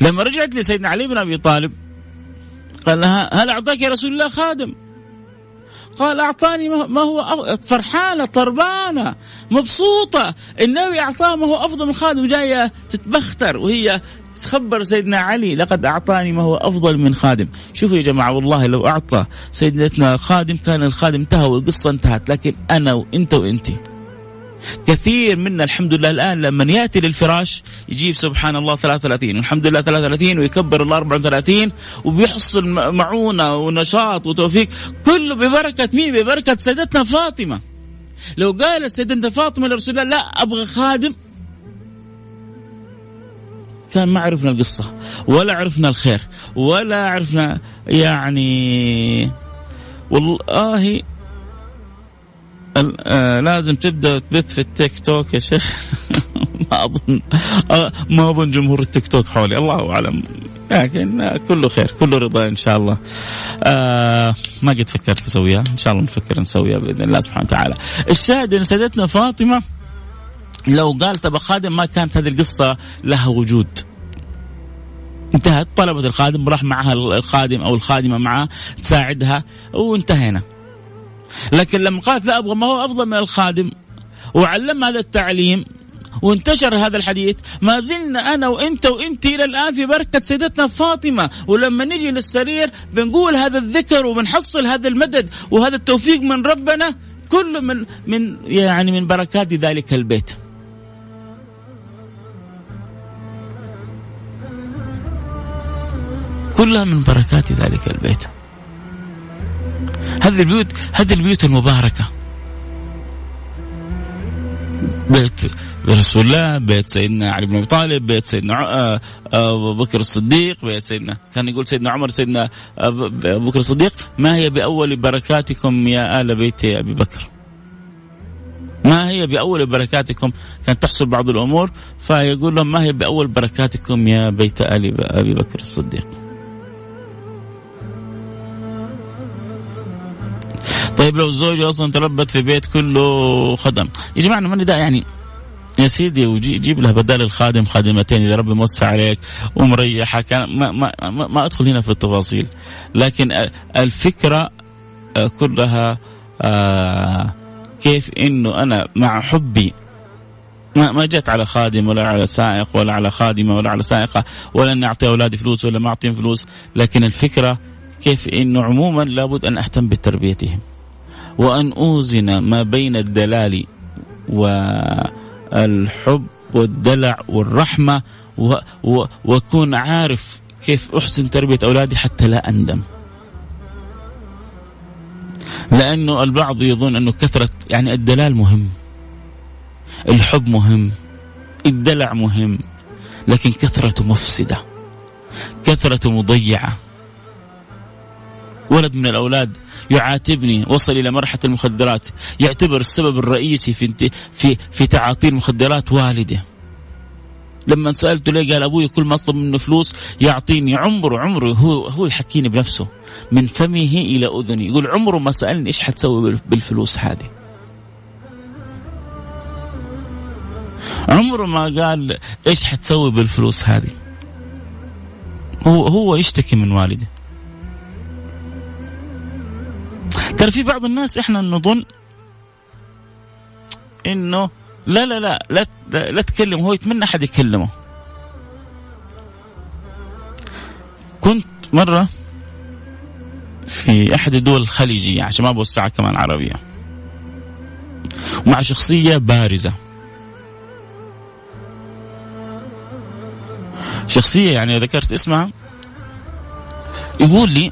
لما رجعت لسيدنا علي بن أبي طالب قال لها هل أعطاك يا رسول الله خادم؟ قال أعطاني ما هو. فرحانة طربانة مبسوطة، النبي أعطاه ما هو أفضل من خادم. جاية تتبختر وهي تخبر سيدنا علي لقد أعطاني ما هو أفضل من خادم. شوفوا يا جماعة، والله لو أعطى سيدتنا خادم كان الخادم انتهى والقصة انتهت. لكن أنا وإنت وإنتي كثير منا الحمد لله الآن لما يأتي للفراش يجيب سبحان الله ثلاثة وثلاثين والحمد لله ثلاثة وثلاثين ويكبر الله أربعة وثلاثين، وبيحصل معونة ونشاط وتوفيق، كله ببركة مين؟ ببركة سيدتنا فاطمة. لو قالت سيدتنا فاطمة لرسول الله لا أبغى خادم، كان ما عرفنا القصة ولا عرفنا الخير ولا عرفنا يعني. والله لازم تبدأ تبث في التيك توك يا شيخ. ما أظن ما أظن جمهور التيك توك حولي، الله أعلم، لكن كله خير كله رضا إن شاء الله. آه ما قد فكرت أسويها، إن شاء الله نفكر نسويها بإذن الله سبحانه وتعالى. الشاهد إن سيدتنا فاطمة لو قالت أبا خادم ما كانت هذه القصة لها وجود. انتهت. طلبت الخادم، راح معها الخادم أو الخادمة معها تساعدها وانتهينا. لكن لما قالت لا أبغى ما هو أفضل من الخادم وعلم هذا التعليم وانتشر هذا الحديث، ما زلنا أنا وإنت وإنت إلى الآن في بركة سيدتنا فاطمة، ولما نجي للسرير بنقول هذا الذكر وبنحصل هذا المدد وهذا التوفيق من ربنا، كل من من يعني من بركات ذلك البيت. كلها من بركات ذلك البيت. هذه البيوت، هذه البيوت المباركة، بيت رسول الله، بيت سيدنا علي بن أبي طالب، بيت سيدنا أبو بكر الصديق، بيت سيدنا كان يقول سيدنا عمر سيدنا أبو بكر الصديق ما هي بأول بركاتكم يا آل بيت أبي بكر، ما هي بأول بركاتكم. كانت تحصل بعض الأمور فيقول لهم ما هي بأول بركاتكم يا بيت آل أبي بكر الصديق. طيب لو الزوجة أصلا تربت في بيت كله خدم، يا جماعة من ده يعني يا سيدي، وجيب لها بدل الخادم خادمتين إذا ربي موسى عليك ومريحك. ما, ما, ما أدخل هنا في التفاصيل، لكن الفكرة كلها كيف إنه أنا مع حبي ما جت على خادم ولا على سائق ولا على خادمة ولا على سائقة، ولا أن أعطي أولادي فلوس ولا ما أعطيهم فلوس، لكن الفكرة كيف إنه عموما لابد أن أهتم بتربيتهم وأن أوزن ما بين الدلال والحب والدلع والرحمة، وأكون عارف كيف أحسن تربية أولادي حتى لا أندم. لأنه البعض يظن أنه كثرة يعني الدلال مهم، الحب مهم، الدلع مهم، لكن كثرة مفسدة، كثرة مضيعة. ولد من الأولاد يعاتبني، وصل إلى مرحلة المخدرات، يعتبر السبب الرئيسي في في في تعاطي المخدرات والده. لما سألته ليه قال أبوي كل ما أطلب منه فلوس يعطيني، عمره عمره هو هو يحكيني بنفسه من فمه إلى أذني، يقول عمره ما سألني إيش حتسوي بالفلوس هذه، عمره ما قال إيش حتسوي بالفلوس هذه. هو هو يشتكي من والده. ترى في بعض الناس احنا نظن انه لا لا لا لا, لا تكلم، هو يتمنى حد يكلمه. كنت مرة في احد الدول الخليجية عشان ما بوسعها كمان عربية، ومع شخصية بارزة، شخصية يعني ذكرت اسمها، يقول لي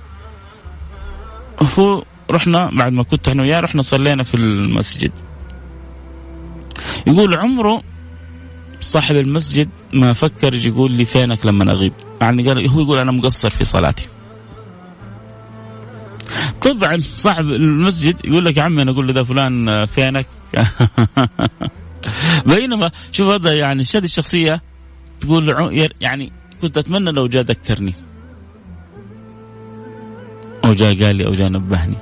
هو رحنا بعد ما كنت احنا وياه رحنا صلينا في المسجد، يقول عمره صاحب المسجد ما فكر يقول لي فينك لما اغيب، يعني قال هو يقول انا مقصر في صلاتي. طبعا صاحب المسجد يقول لك يا عمي انا اقول له ده فلان فينك بينما شوف هذا يعني شد الشخصيه، تقول يعني كنت اتمنى لو جاء ذكرني أو جاء قال لي أو جاء نبهني.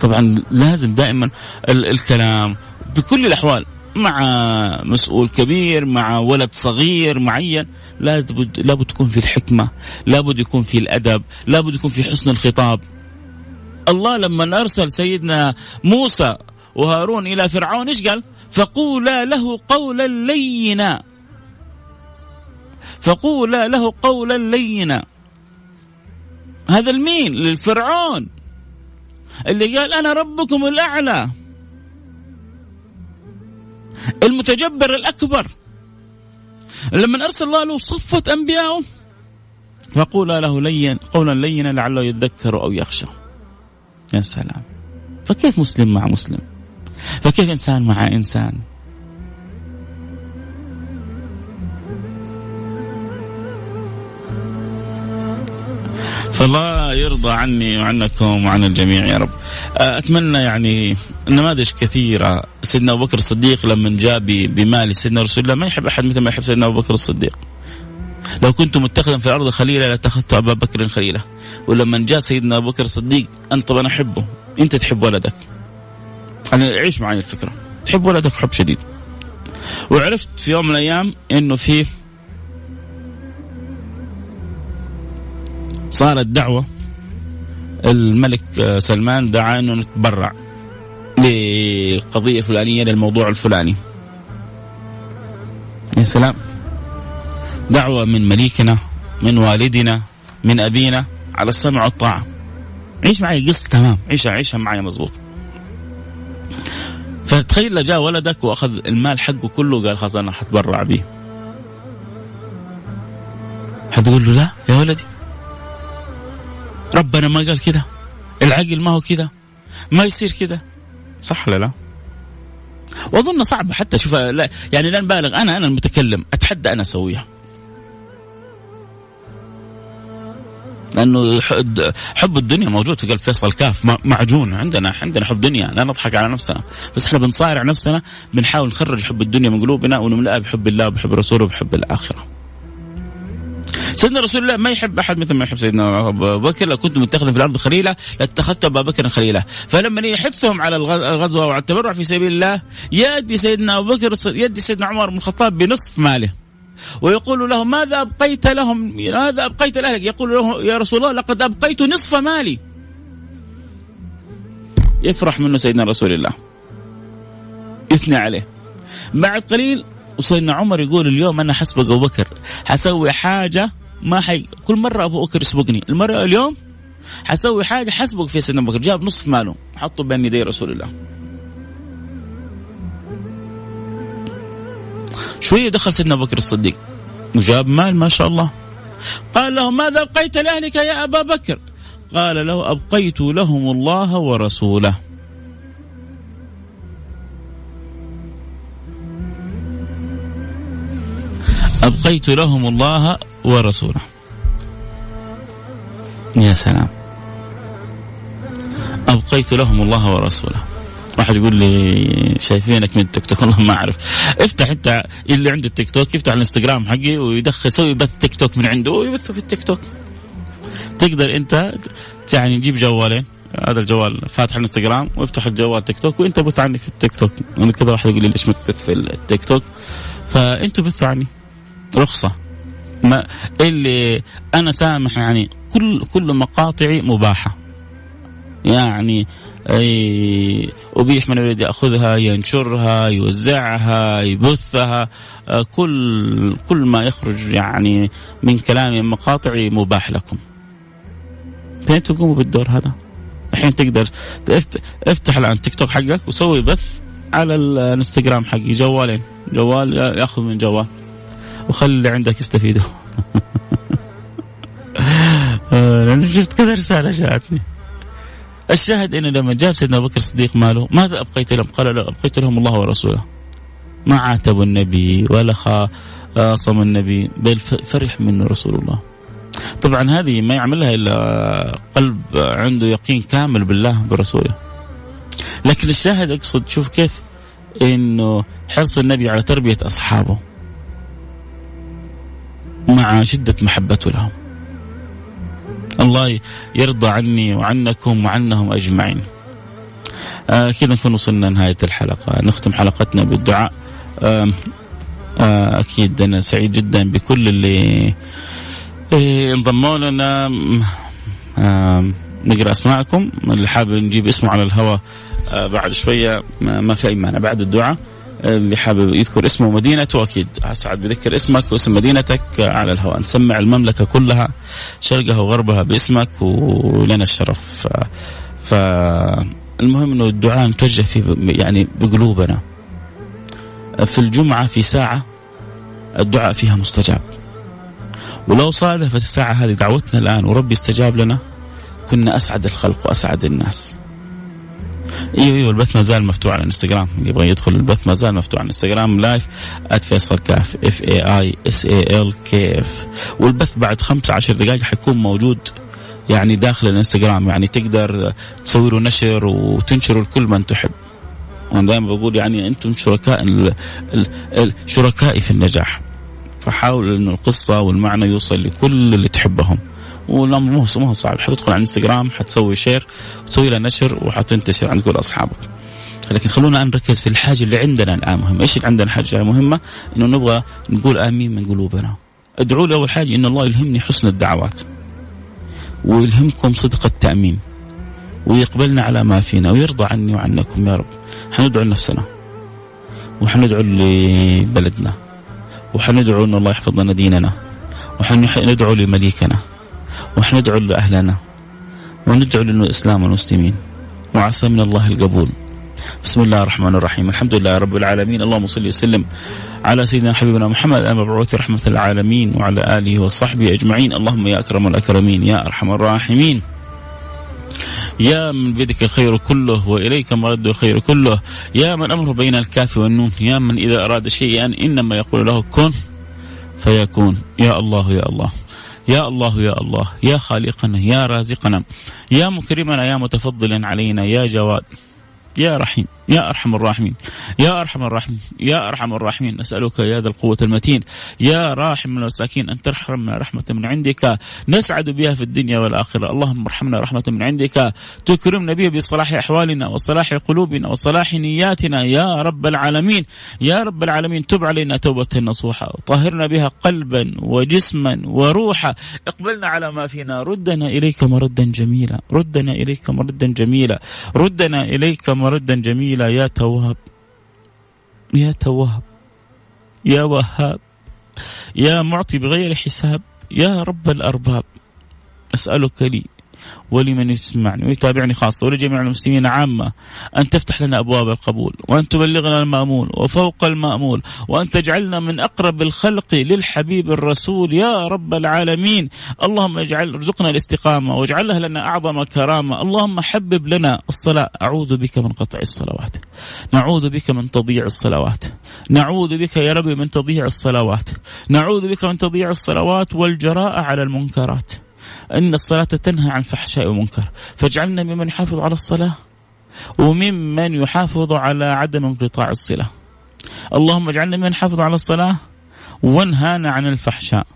طبعا لازم دائما الكلام بكل الأحوال، مع مسؤول كبير، مع ولد صغير معين، لابد لابد تكون في الحكمة، لابد يكون في الأدب، لابد يكون في حسن الخطاب. الله لما أرسل سيدنا موسى وهارون إلى فرعون إيش قال؟ فقولا له قولا لينا، فقولا له قولا لينا. هذا المين؟ للفرعون اللي قال أنا ربكم الأعلى المتجبر الأكبر. لما أرسل الله له صفة أنبياءه فقولا له لين قولا لينا لعله يتذكر أو يخشى. يا سلام، فكيف مسلم مع مسلم؟ فكيف إنسان مع إنسان؟ فالله يرضى عني وعنكم وعن الجميع يا رب. أتمنى يعني نماذج كثيرة. سيدنا أبو بكر الصديق لما جاء بمال سيدنا رسول الله ما يحب أحد مثل ما يحب سيدنا أبو بكر الصديق. لو كنت متخذا في الأرض خليلا لاتخذت أبا بكر خليلا. ولما جاء سيدنا أبو بكر الصديق أنت طبعا أحبه، أنت تحب ولدك، أنا عيش معي الفكرة، تحب ولدك حب شديد. وعرفت في يوم من الأيام أنه فيه صارت دعوة الملك سلمان دعا أنه نتبرع لقضية فلانية للموضوع الفلاني. يا سلام، دعوة من مليكنا، من والدنا، من أبينا، على السمع والطاعة. عيش معي القصة تمام، عيشها عيشها معي مظبوط. فتخيل لو جاء ولدك وأخذ المال حقه كله قال خلاص أنا حتبرع به، حتقول له لا يا ولدي، ربنا ما قال كده، العقل ما هو كده، ما يصير كده، صح لا؟ لا وأظن صعب حتى شوف، لا يعني لا نبالغ، أنا أنا المتكلم أتحدى أنا أسويها، لأنه حب الدنيا موجود في قلب فيصل الكاف معجون عندنا، عندنا حب دنيا، لا نضحك على نفسنا، بس إحنا بنصارع نفسنا، بنحاول نخرج حب الدنيا من قلوبنا ونملأها بحب الله وبحب رسوله وبحب الآخرة. سيدنا رسول الله ما يحب أحد مثل ما يحب سيدنا أبو بكر. لو كنت متخذا في الأرض خليلة لاتخذت أبا بكر خليلة. فلما يحثهم على الغزوة وعلى التبرع في سبيل الله يأتي سيدنا أبو بكر، يأتي سيدنا عمر بن الخطاب بنصف ماله ويقول له ماذا أبقيت لهم، ماذا أبقيت لأهلك؟ يقول له يا رسول الله لقد أبقيت نصف مالي. يفرح منه سيدنا رسول الله، يثني عليه. بعد قليل وسيدنا عمر يقول اليوم أنا حسبك أبو بكر، حسوي حاجة ما حي كل مرة أبو بكر يسبقني، المرة اليوم حسوي حاجة حسبك فيها سيدنا أبو بكر. جاب نصف ماله حطه بين يدي رسول الله. شوية دخل سيدنا أبو بكر الصديق وجاب مال ما شاء الله. قال له ماذا أبقيت لأهلك يا أبا بكر؟ قال له أبقيت لهم الله ورسوله. أبقيت لهم الله ورسوله. يا سلام، أبقيت لهم الله ورسوله. واحد يقول لي شايفينك من التيك توك، والله ما أعرف. افتح أنت اللي عنده التيك توك، يفتح الانستغرام حقي ويدخل سوي بث تيك توك من عنده ويبثه في التيك توك. تقدر أنت يعني تجيب جوالين، هذا الجوال فاتح الانستغرام ويفتح الجوال تيك توك وأنت بث عني في التيك توك. أنا كذا واحد يقول لي ليش ما تبث في التيك توك؟ فأنتوا بثوا عني رخصة، ما اللي أنا سامح يعني كل كل مقاطعي مباحة، يعني أي أبيح من يريد يأخذها، ينشرها، يوزعها، يبثها، كل كل ما يخرج يعني من كلامي مقاطعي مباح لكم. فين تقوموا بالدور هذا؟ الحين تقدر افتح الآن تيك توك حقك وسوي بث على الانستغرام حقي، جوالين، جوال يأخذ من جوال وخلي اللي عندك يستفيدوا. أنا شفت كذا رسالة جاءتني. الشاهد إنه لما جاب سيدنا أبو بكر الصديق ماله ماذا أبقيت لهم؟ قال لا أبقيت لهم الله ورسوله. ما عاتبوا النبي ولا خاصموا النبي، بل فرح منه رسول الله. طبعا هذه ما يعملها إلا قلب عنده يقين كامل بالله برسوله. لكن الشاهد أقصد شوف كيف إنه حرص النبي على تربية أصحابه مع شدة محبته لهم. الله يرضى عني وعنكم وعنهم أجمعين. آه كذا نكون وصلنا نهاية الحلقة، نختم حلقتنا بالدعاء. آه آه أكيد أنا سعيد جدا بكل اللي انضموا لنا. آه نقرأ أسماءكم، اللي حابب نجيب اسمه على الهواء آه بعد شوية ما في أي مانع بعد الدعاء. اللي حابب يذكر اسمه ومدينته أكيد أسعد بذكر اسمك واسم مدينتك على الهواء. نسمع المملكة كلها شرقها وغربها باسمك ولنا الشرف. فالمهم أنه الدعاء نتوجه فيه يعني بقلوبنا. في الجمعة في ساعة الدعاء فيها مستجاب، ولو صادفت الساعة هذه دعوتنا الآن وربي استجاب لنا كنا أسعد الخلق وأسعد الناس. ايوه ايوه البث ما زال مفتوح على الانستغرام، اللي يبغى يدخل البث ما زال مفتوح على الانستغرام لايف @فيصل كاف اف اي اي اس اي ال كاف. والبث بعد خمسة عشر دقائق حيكون موجود يعني داخل الانستغرام، يعني تقدر تصوروا نشر وتنشروا لكل من تحب. انا دائما بقول يعني انتم شركاء ال ال ال شركائي في النجاح، فحاول انه القصه والمعنى يوصل لكل اللي تحبهم. والأمر مو صعب، حتدخل على الانستغرام حتسوي شير وتسوي له نشر وحتنتشر عند كل أصحابك. لكن خلونا نركز في الحاجة اللي عندنا الآن مهمة. إيش اللي عندنا حاجة مهمة؟ إنه نبغى نقول آمين من قلوبنا. أدعو لأول حاجة إن الله يلهمني حسن الدعوات. ويلهمكم صدق التأمين ويقبلنا على ما فينا ويرضى عني وعنكم يا رب. حندعو لنفسنا وحندعو لبلدنا وحندعو أن الله يحفظ لنا ديننا وحندعو لمليكنا وحندعو لأهلنا وندعو للإسلام والمسلمين وعسى من الله القبول. بسم الله الرحمن الرحيم. الحمد لله رب العالمين. اللهم صل وسلم على سيدنا حبيبنا محمد المبعوث رحمة العالمين وعلى آله وصحبه أجمعين. اللهم يا أكرم الأكرمين يا أرحم الراحمين يا من بيدك الخير كله وإليك مرد الخير كله يا من أمره بين الكاف والنون يا من إذا أراد شيئا إنما يقول له كن فيكون. يا الله يا الله يا الله يا الله يا خالقنا يا رازقنا يا مكرمنا يا متفضلا علينا يا جواد يا رحيم يا أرحم الراحمين يا أرحم الراحمين يا أرحم الراحمين. نسألك يا ذا القوة المتين يا راحم المساكين أن ترحمنا رحمة من عندك نسعد بها في الدنيا والآخرة. اللهم ارحمنا رحمة من عندك تكرمنا بها بصلاح أحوالنا وصلاح قلوبنا وصلاح نياتنا يا رب العالمين. يا رب العالمين تب علينا توبة نصوحة وطهرنا بها قلبا وجسما وروحا. اقبلنا على ما فينا ردنا إليك مردا جميلا ردنا إليك مردا جميلا ردنا إليك مردا جميلا يا تواب يا تواب يا وهاب يا معطي بغير حساب يا رب الأرباب. أسألك لي ولمن يسمعني ويتابعني خاصة ولجميع المسلمين عامة أن تفتح لنا أبواب القبول وأن تبلغنا المأمول وفوق المأمول وأن تجعلنا من أقرب الخلق للحبيب الرسول يا رب العالمين. اللهم اجعل رزقنا الاستقامة واجعلها لنا أعظم كرامة. اللهم حبب لنا الصلاة. أعوذ بك من قطع الصلوات نعوذ بك من تضيع الصلوات نعوذ بك يا ربي من تضيع الصلوات نعوذ بك من تضيع الصلوات والجراءة على المنكرات. إن الصلاة تنهى عن فحشاء ومنكر فاجعلنا ممن يحافظ على الصلاة وممن يحافظ على عدم انقطاع الصلاة. اللهم اجعلنا ممن يحافظ على الصلاة وانهانا عن الفحشاء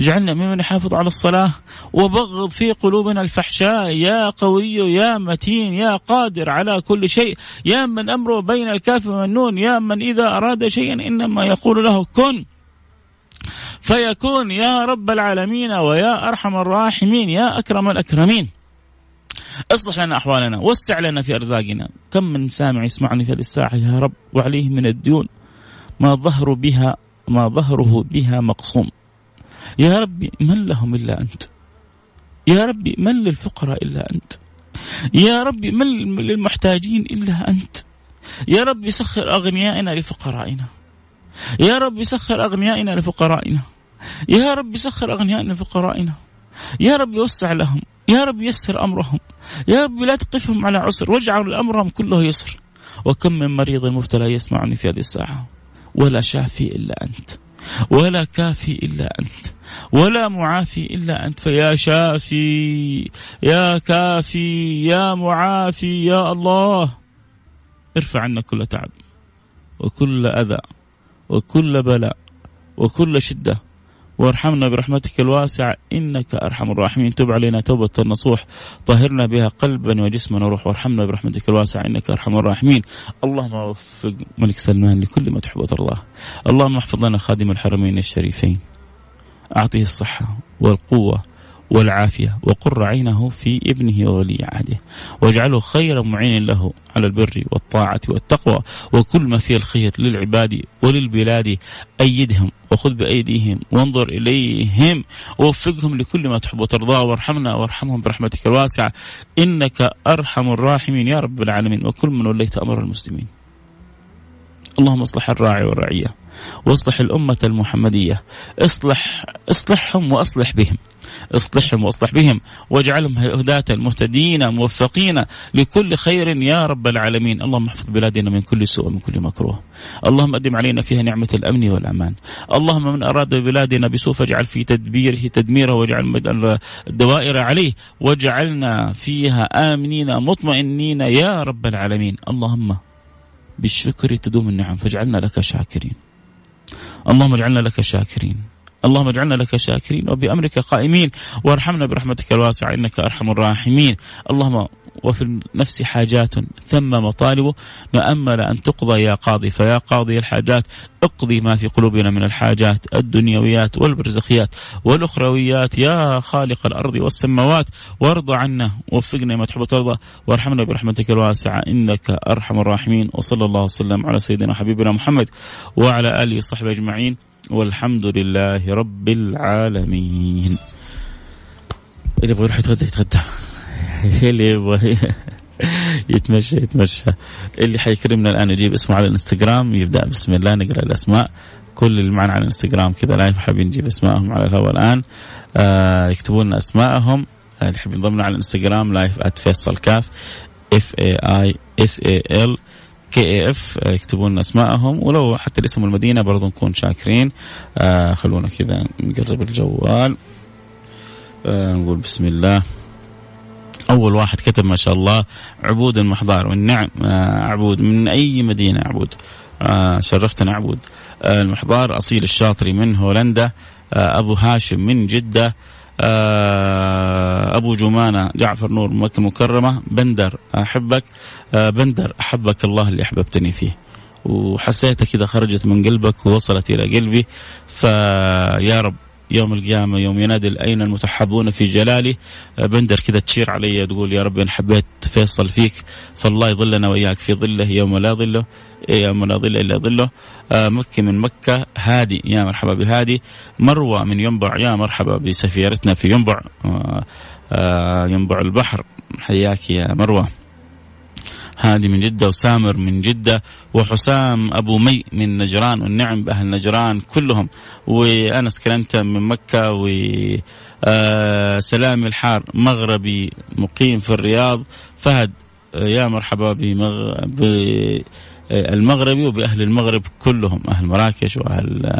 اجعلنا ممن يحافظ على الصلاة وبغض في قلوبنا الفحشاء يا قوي يا متين يا قادر على كل شيء يا من أمره بين الكاف والنون يا من إذا أراد شيئا إنما يقول له كن فيكون يا رب العالمين ويا أرحم الراحمين يا أكرم الأكرمين. اصلح لنا أحوالنا وسع لنا في أرزاقنا. كم من سامع يسمعني في الساعة يا رب وعليه من الديون ما ظهر بها ما ظهره بها مقصوم. يا ربي من لهم إلا أنت يا ربي من للفقراء إلا أنت يا ربي من للمحتاجين إلا أنت يا ربي سخر أغنيائنا لفقرائنا يا رب سخر أغنيائنا لفقرائنا يا رب سخر أغنيائنا لفقرائنا يا رب يوسع لهم يا رب يسر أمرهم يا رب لا تقفهم على عسر واجعل أمرهم كله يسر. وكم من مريض مبتلى يسمعني في هذه الساعة ولا شافي إلا أنت ولا كافي إلا أنت ولا معافي إلا أنت. فيا شافي يا كافي يا معافي يا الله ارفع عنا كل تعب وكل أذى وكل بلاء وكل شدة وارحمنا برحمتك الواسعة إنك أرحم الراحمين. تب علينا توبة النصوح طهرنا بها قلبا وجسما وروح وارحمنا برحمتك الواسعة إنك أرحم الراحمين. اللهم وفق ملك سلمان لكل ما تحب وترضى الله. اللهم احفظ لنا خادم الحرمين الشريفين أعطيه الصحة والقوة والعافية وقر عينه في ابنه وولي عهده واجعله خير معين له على البر والطاعة والتقوى وكل ما فيه الخير للعباد وللبلاد. أيدهم وخذ بأيديهم وانظر إليهم ووفقهم لكل ما تحب وترضى وارحمنا وارحمهم برحمتك الواسعة إنك أرحم الراحمين يا رب العالمين. وكل من وليت أمر المسلمين اللهم اصلح الراعي والرعية واصلح الأمة المحمدية اصلح اصلحهم واصلح بهم اصلحهم واصلح بهم واجعلهم هداة مهتدين موفقين لكل خير يا رب العالمين. اللهم احفظ بلادنا من كل سوء ومن كل مكروه. اللهم أدم علينا فيها نعمة الأمن والأمان. اللهم من أراد بلادنا بسوء فاجعل في تدبيره تدميره واجعل الدوائر عليه واجعلنا فيها آمنين مطمئنين يا رب العالمين. اللهم بالشكر تدوم النعم فاجعلنا لك شاكرين. اللهم اجعلنا لك شاكرين اللهم اجعلنا لك شاكرين وبأمرك قائمين وارحمنا برحمتك الواسعة إنك أرحم الراحمين. اللهم وفي النفس حاجات ثم مطالبه نأمل أن تقضى يا قاضي، فيا قاضي الحاجات اقضي ما في قلوبنا من الحاجات الدنيويات والبرزخيات والأخرويات يا خالق الأرض والسماوات، وارضى عنا ووفقنا ما تحب وترضى وارحمنا برحمتك الواسعة إنك أرحم الراحمين. وصلى الله وسلم على سيدنا حبيبنا محمد وعلى آله وصحبه أجمعين، والحمد لله رب العالمين. اللي يبغى يروح يتغدى يتغدى، اللي يبغى يتمشى يتمشى، اللي حيكرمنا الآن يجيب اسمه على الانستغرام يبدأ بسم الله نقرأ الأسماء، كل اللي معنا على الانستغرام كذا لايف حابين نجيب اسمائهم على الهواء الآن، آه يكتبون اسمائهم، آه اللي حابين ينضمون على الانستغرام لايف آت فيصل كاف اف اي اي اس اي ال كي اف، يكتبون اسمائهم ولو حتى الاسم والمدينه برضو نكون شاكرين. آه خلونا كذا نقرب الجوال، آه نقول بسم الله. اول واحد كتب ما شاء الله عبود المحضار والنعم، آه عبود من اي مدينه عبود، آه شرفتنا عبود، آه المحضار اصيل الشاطري من هولندا، آه ابو هاشم من جده، أبو جمانة جعفر نور مكة مكرمة، بندر أحبك، بندر أحبك الله اللي أحببتني فيه وحسيتها كذا خرجت من قلبك ووصلت إلى قلبي، فيا رب يوم القيامة يوم ينادي أين المتحبون في جلالي، بندر كذا تشير علي تقول يا رب إن حبيت فيصل فيك فالله يظلنا وإياك في ظله يوم لا ظله يوم لا ظل إلا ظله. مكة من مكة هادي يا مرحبا بهادي، مروى من ينبع يا مرحبا بسفيرتنا في ينبع، ينبع البحر حياك يا مروى. هادي من جدة وسامر من جدة وحسام أبو مي من نجران والنعم بأهل نجران كلهم، وأنس كلمته من مكة، وسلام الحار مغربي مقيم في الرياض، فهد يا مرحبا بالمغربي وبأهل المغرب كلهم أهل مراكش وأهل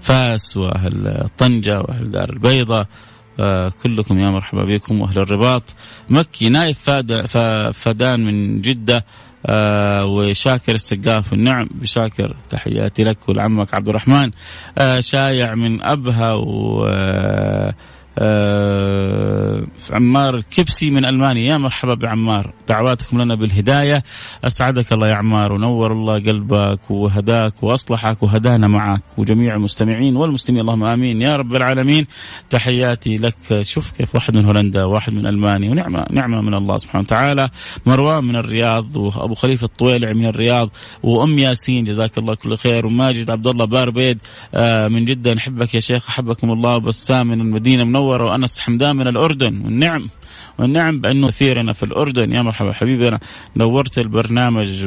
فاس وأهل طنجة وأهل دار البيضاء كلكم يا مرحبا بكم وأهل الرباط. مكي نايف فادان من جدة وشاكر السقاف والنعم بشاكر تحياتي لك والعمك عبد الرحمن، شايع من أبها و آه عمار كبسي من ألمانيا يا مرحبا بعمار، دعواتكم لنا بالهداية أسعدك الله يا عمار ونور الله قلبك وهداك وأصلحك وهدانا معك وجميع المستمعين والمسلمين اللهم آمين يا رب العالمين، تحياتي لك. شوف كيف واحد من هولندا واحد من ألمانيا ونعمة نعمة من الله سبحانه وتعالى. مروان من الرياض وأبو خليفة الطويلع من الرياض وأم ياسين جزاك الله كل خير، وماجد عبد الله باربيد آه من جدة نحبك يا شيخ أحبكم الله، وبسام من المدينة منور، وأنس حمدان من الأردن والنعم والنعم بأنه كثيرنا في الأردن يا مرحبا حبيبنا نورت البرنامج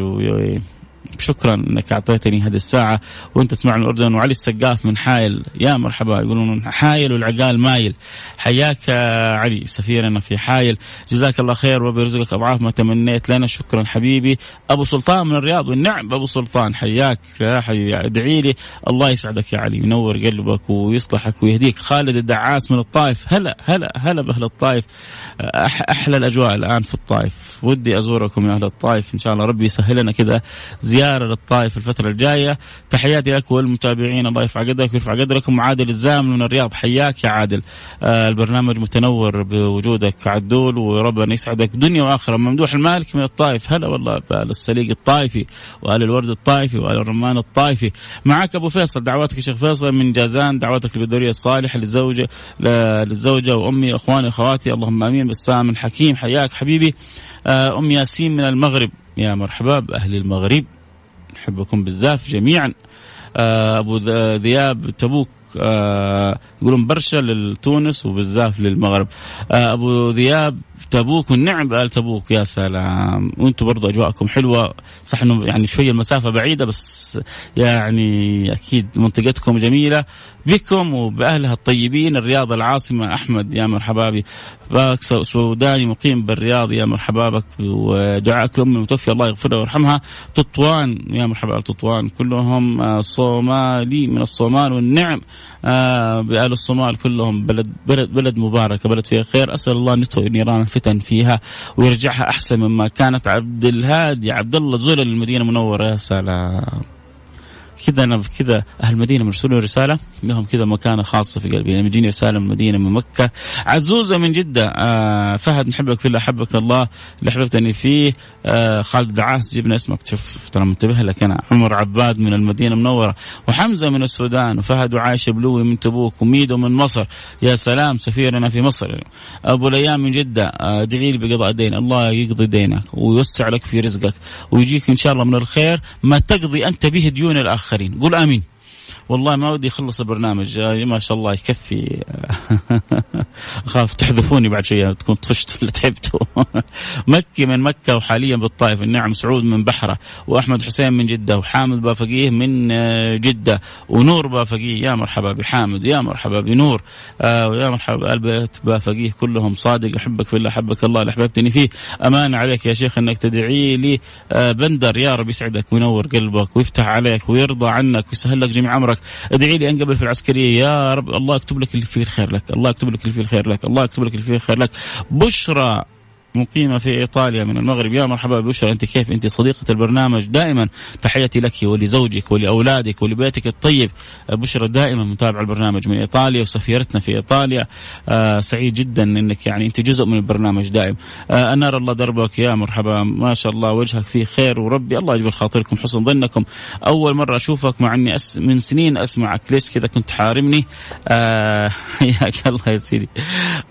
وشكرا أنك أعطيتني هذه الساعة وأنت تسمع من الأردن. وعلي السقاف من حائل يا مرحبا، يقولون حائل والعقال مايل حياك علي سفيرنا في حائل جزاك الله خير وبيرزقك أضعاف ما تمنيت لنا شكرا حبيبي. أبو سلطان من الرياض والنعم أبو سلطان حياك يا حبيبي ادعي لي الله يسعدك يا علي ينور قلبك ويصلحك ويهديك. خالد الدعاس من الطائف هلا هلا هلا بأهل الطائف، أحلى الأجواء الآن في الطائف ودي أزوركم يا أهل الطائف إن شاء الله ربي يسهلنا كذا زيارة للطائف الفترة الجاية. تحياتي لك والمتابعين الله يرفع قدرك ويرفع قدركم. عادل الزامل من الرياض حياك يا عادل، آه البرنامج متنور بوجودك عدول وربنا يسعدك دنيا وآخرة. ممدوح المالك من الطائف هلا والله بآل السليق الطائفي وآل الورد الطائفي وآل الرمان الطائفي. معك أبو فيصل دعواتك يا شيخ فيصل من جازان، دعواتك للبدورية الصالح للزوجة للزوجة وأمي أخواني أخواتي اللهم آمين. بسام من حكيم حياك حبيبي، آه أم ياسين من المغرب يا مرحبا بأهل المغرب نحبكم بالزاف جميعا. أبو ذياب تبوك يقولون برشا للتونس وبالزاف للمغرب، أبو ذياب تبوك والنعم بأهل تبوك يا سلام، وانتم برضو أجواءكم حلوة صح أنه يعني شوية المسافة بعيدة بس يعني أكيد منطقتكم جميلة بكم وبأهلها الطيبين. الرياض العاصمة أحمد يا مرحبابي، باك سوداني مقيم بالرياض يا مرحبابك ودعاءك لأم المتوفية الله يغفرها ويرحمها. تطوان يا مرحبا تطوان كلهم صومالي من الصومال والنعم بأهل الصومال كلهم، بلد بلد بلد مباركة بلد فيها خير أسأل الله أن يطفئ نيران الفتن فيها ويرجعها أحسن مما كانت. عبد الهادي عبد الله زول المدينة منورة يا سلام كذا أنا كذا أهل المدينة مرسلوا رسالة لهم كذا مكانة خاصة في قلبي. يعني مجيني رسالة من المدينة من مكة, عزوزة من جدة, آه فهد نحبك في الله أحبك الله اللي أحببتني فيه, آه خالد دعاس جبنا اسمك شوف ترى منتبه لك أنا, عمر عباد من المدينة منورة, وحمزة من السودان, وفهد وعايشة بلوي من تبوك, وميدو من مصر يا سلام سفيرنا في مصر, أبو ليام من جدة, آه دعيلي بقضاء دين, الله يقضي دينك ويوسع لك في رزقك ويجيك إن شاء الله من الخير ما تقضي أنت به ديون الآخرين. قل آمين. والله ما ودي يخلص البرنامج ما شاء الله يكفي, أخاف تحذفوني بعد شيء تكون طفشت اللي تعبته. مكي من مكة وحاليا بالطائف, النعم سعود من بحرة, وأحمد حسين من جدة, وحامد بافقيه من جدة, ونور بافقيه يا مرحبا بحامد يا مرحبا بنور ويا مرحبا البيت بافقيه كلهم. صادق أحبك في الله أحبك الله اللي أحببتني فيه, أمان عليك يا شيخ أنك تدعي لي بندر, يا رب يسعدك وينور قلبك ويفتح عليك ويرضى عنك ويسهل لك جميع عمرك. ادعي لي انقبل في العسكريه يا رب, الله يكتب لك اللي فيه الخير لك, الله يكتب لك اللي فيه الخير لك, الله يكتب لك اللي فيه الخير لك. بشرى مقيمة في إيطاليا من المغرب, يا مرحبا بشرى أنت كيف أنت صديقة البرنامج دائما, تحياتي لك ولزوجك ولأولادك ولبيتك الطيب. بشرى دائما متابعة البرنامج من إيطاليا وسفيرتنا في إيطاليا, آه سعيد جدا أنك يعني أنت جزء من البرنامج دائم. آه أنار الله دربك يا مرحبا, ما شاء الله وجهك فيه خير وربي الله يجبر خاطركم حسن ظنكم. أول مرة أشوفك مع أني أس من سنين أسمعك, ليش كذا كنت حارمني حياك؟ آه الله يا سيدي,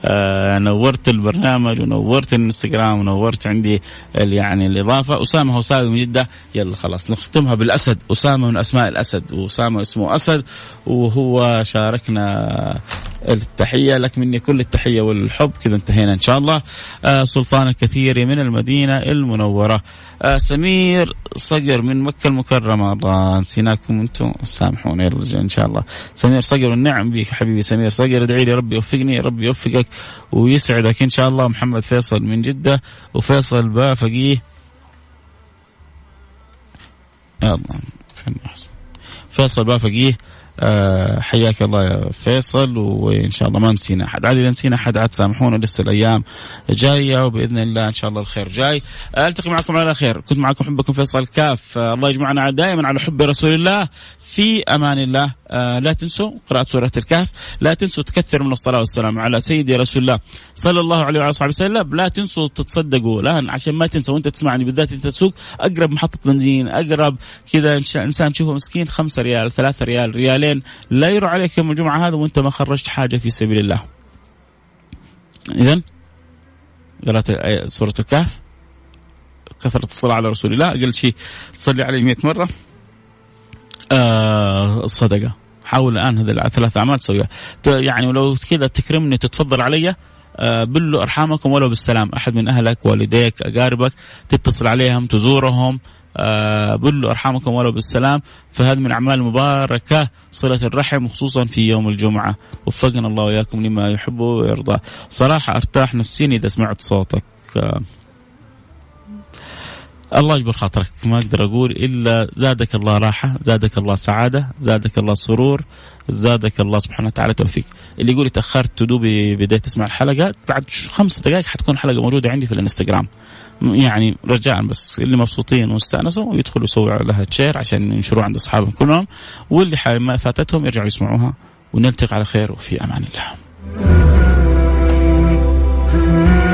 آه نورت البرنامج ونورت انستغرام ونورت عندي يعني الاضافه. اسامه وساوي من جده, يلا خلاص نختمها بالاسد. اسامه من اسماء الاسد, واسامه اسمه اسد وهو شاركنا التحيه, لك مني كل التحيه والحب. كذا انتهينا ان شاء الله. آه سلطان الكثير من المدينه المنوره, آه سمير صقر من مكه المكرمه, الله نسيناكم انتم سامحوني ان شاء الله. سمير صقر والنعم بك حبيبي سمير صقر, ادعي لي ربي يوفقني ربي يوفقك ويسعدك ان شاء الله. محمد فيصل من جدة, وفيصل بافقيه يا الله فيصل بافقيه, أه حياك الله يا فيصل, وإن شاء الله ما نسينا أحد. عاد إذا نسينا أحد عاد سامحونا, لسه الأيام جاية وبإذن الله إن شاء الله الخير جاي. ألتقي معكم على خير, كنت معكم حبكم فيصل كاف, أه الله يجمعنا دائما على حب رسول الله. في أمان الله, أه لا تنسوا قراءة سورة الكهف, لا تنسوا تكثر من الصلاة والسلام على سيدي رسول الله صلى الله عليه وعلى صحبه وسلم. لا تنسوا تتصدقوا الآن عشان ما تنسوا, وأنت تسمعني بالذات أنت تسوق أقرب محطة بنزين أقرب كذا إنسان تشوفه مسكين خمسة ريال ثلاثة ريال ريال لا يرى عليك يوم الجمعة هذا وانت ما خرجت حاجة في سبيل الله. إذن قرأت سورة الكهف, كثرة الصلاة على رسول الله, أقل شيء تصلي عليه مئة مرة. آه الصدقة, حاول الآن هذه الثلاث أعمال تسويها, يعني ولو كذا تكرمني تتفضل علي, آه بلوا أرحامكم ولو بالسلام, أحد من أهلك والديك أقاربك تتصل عليهم تزورهم, أه بلوا أرحامكم ولو بالسلام. فهذا من أعمال المباركة صلة الرحم وخصوصا في يوم الجمعة. وفقنا الله وياكم لما يحبه ويرضى. صراحة أرتاح نفسيا إذا سمعت صوتك, أه الله يجبر خاطرك, ما أقدر أقول إلا زادك الله راحة, زادك الله سعادة, زادك الله سرور, زادك الله سبحانه وتعالى توفيق. اللي يقول تأخرت تدوبي بداية تسمع الحلقة, بعد خمس دقائق حتكون حلقة موجودة عندي في الانستغرام, يعني رجاء بس اللي مبسوطين واستأنسوا يدخلوا يسووا لها شير عشان ينشروا عند أصحابهم كلهم, واللي ما فاتتهم يرجعوا يسمعوها. ونلتقي على خير وفي أمان الله.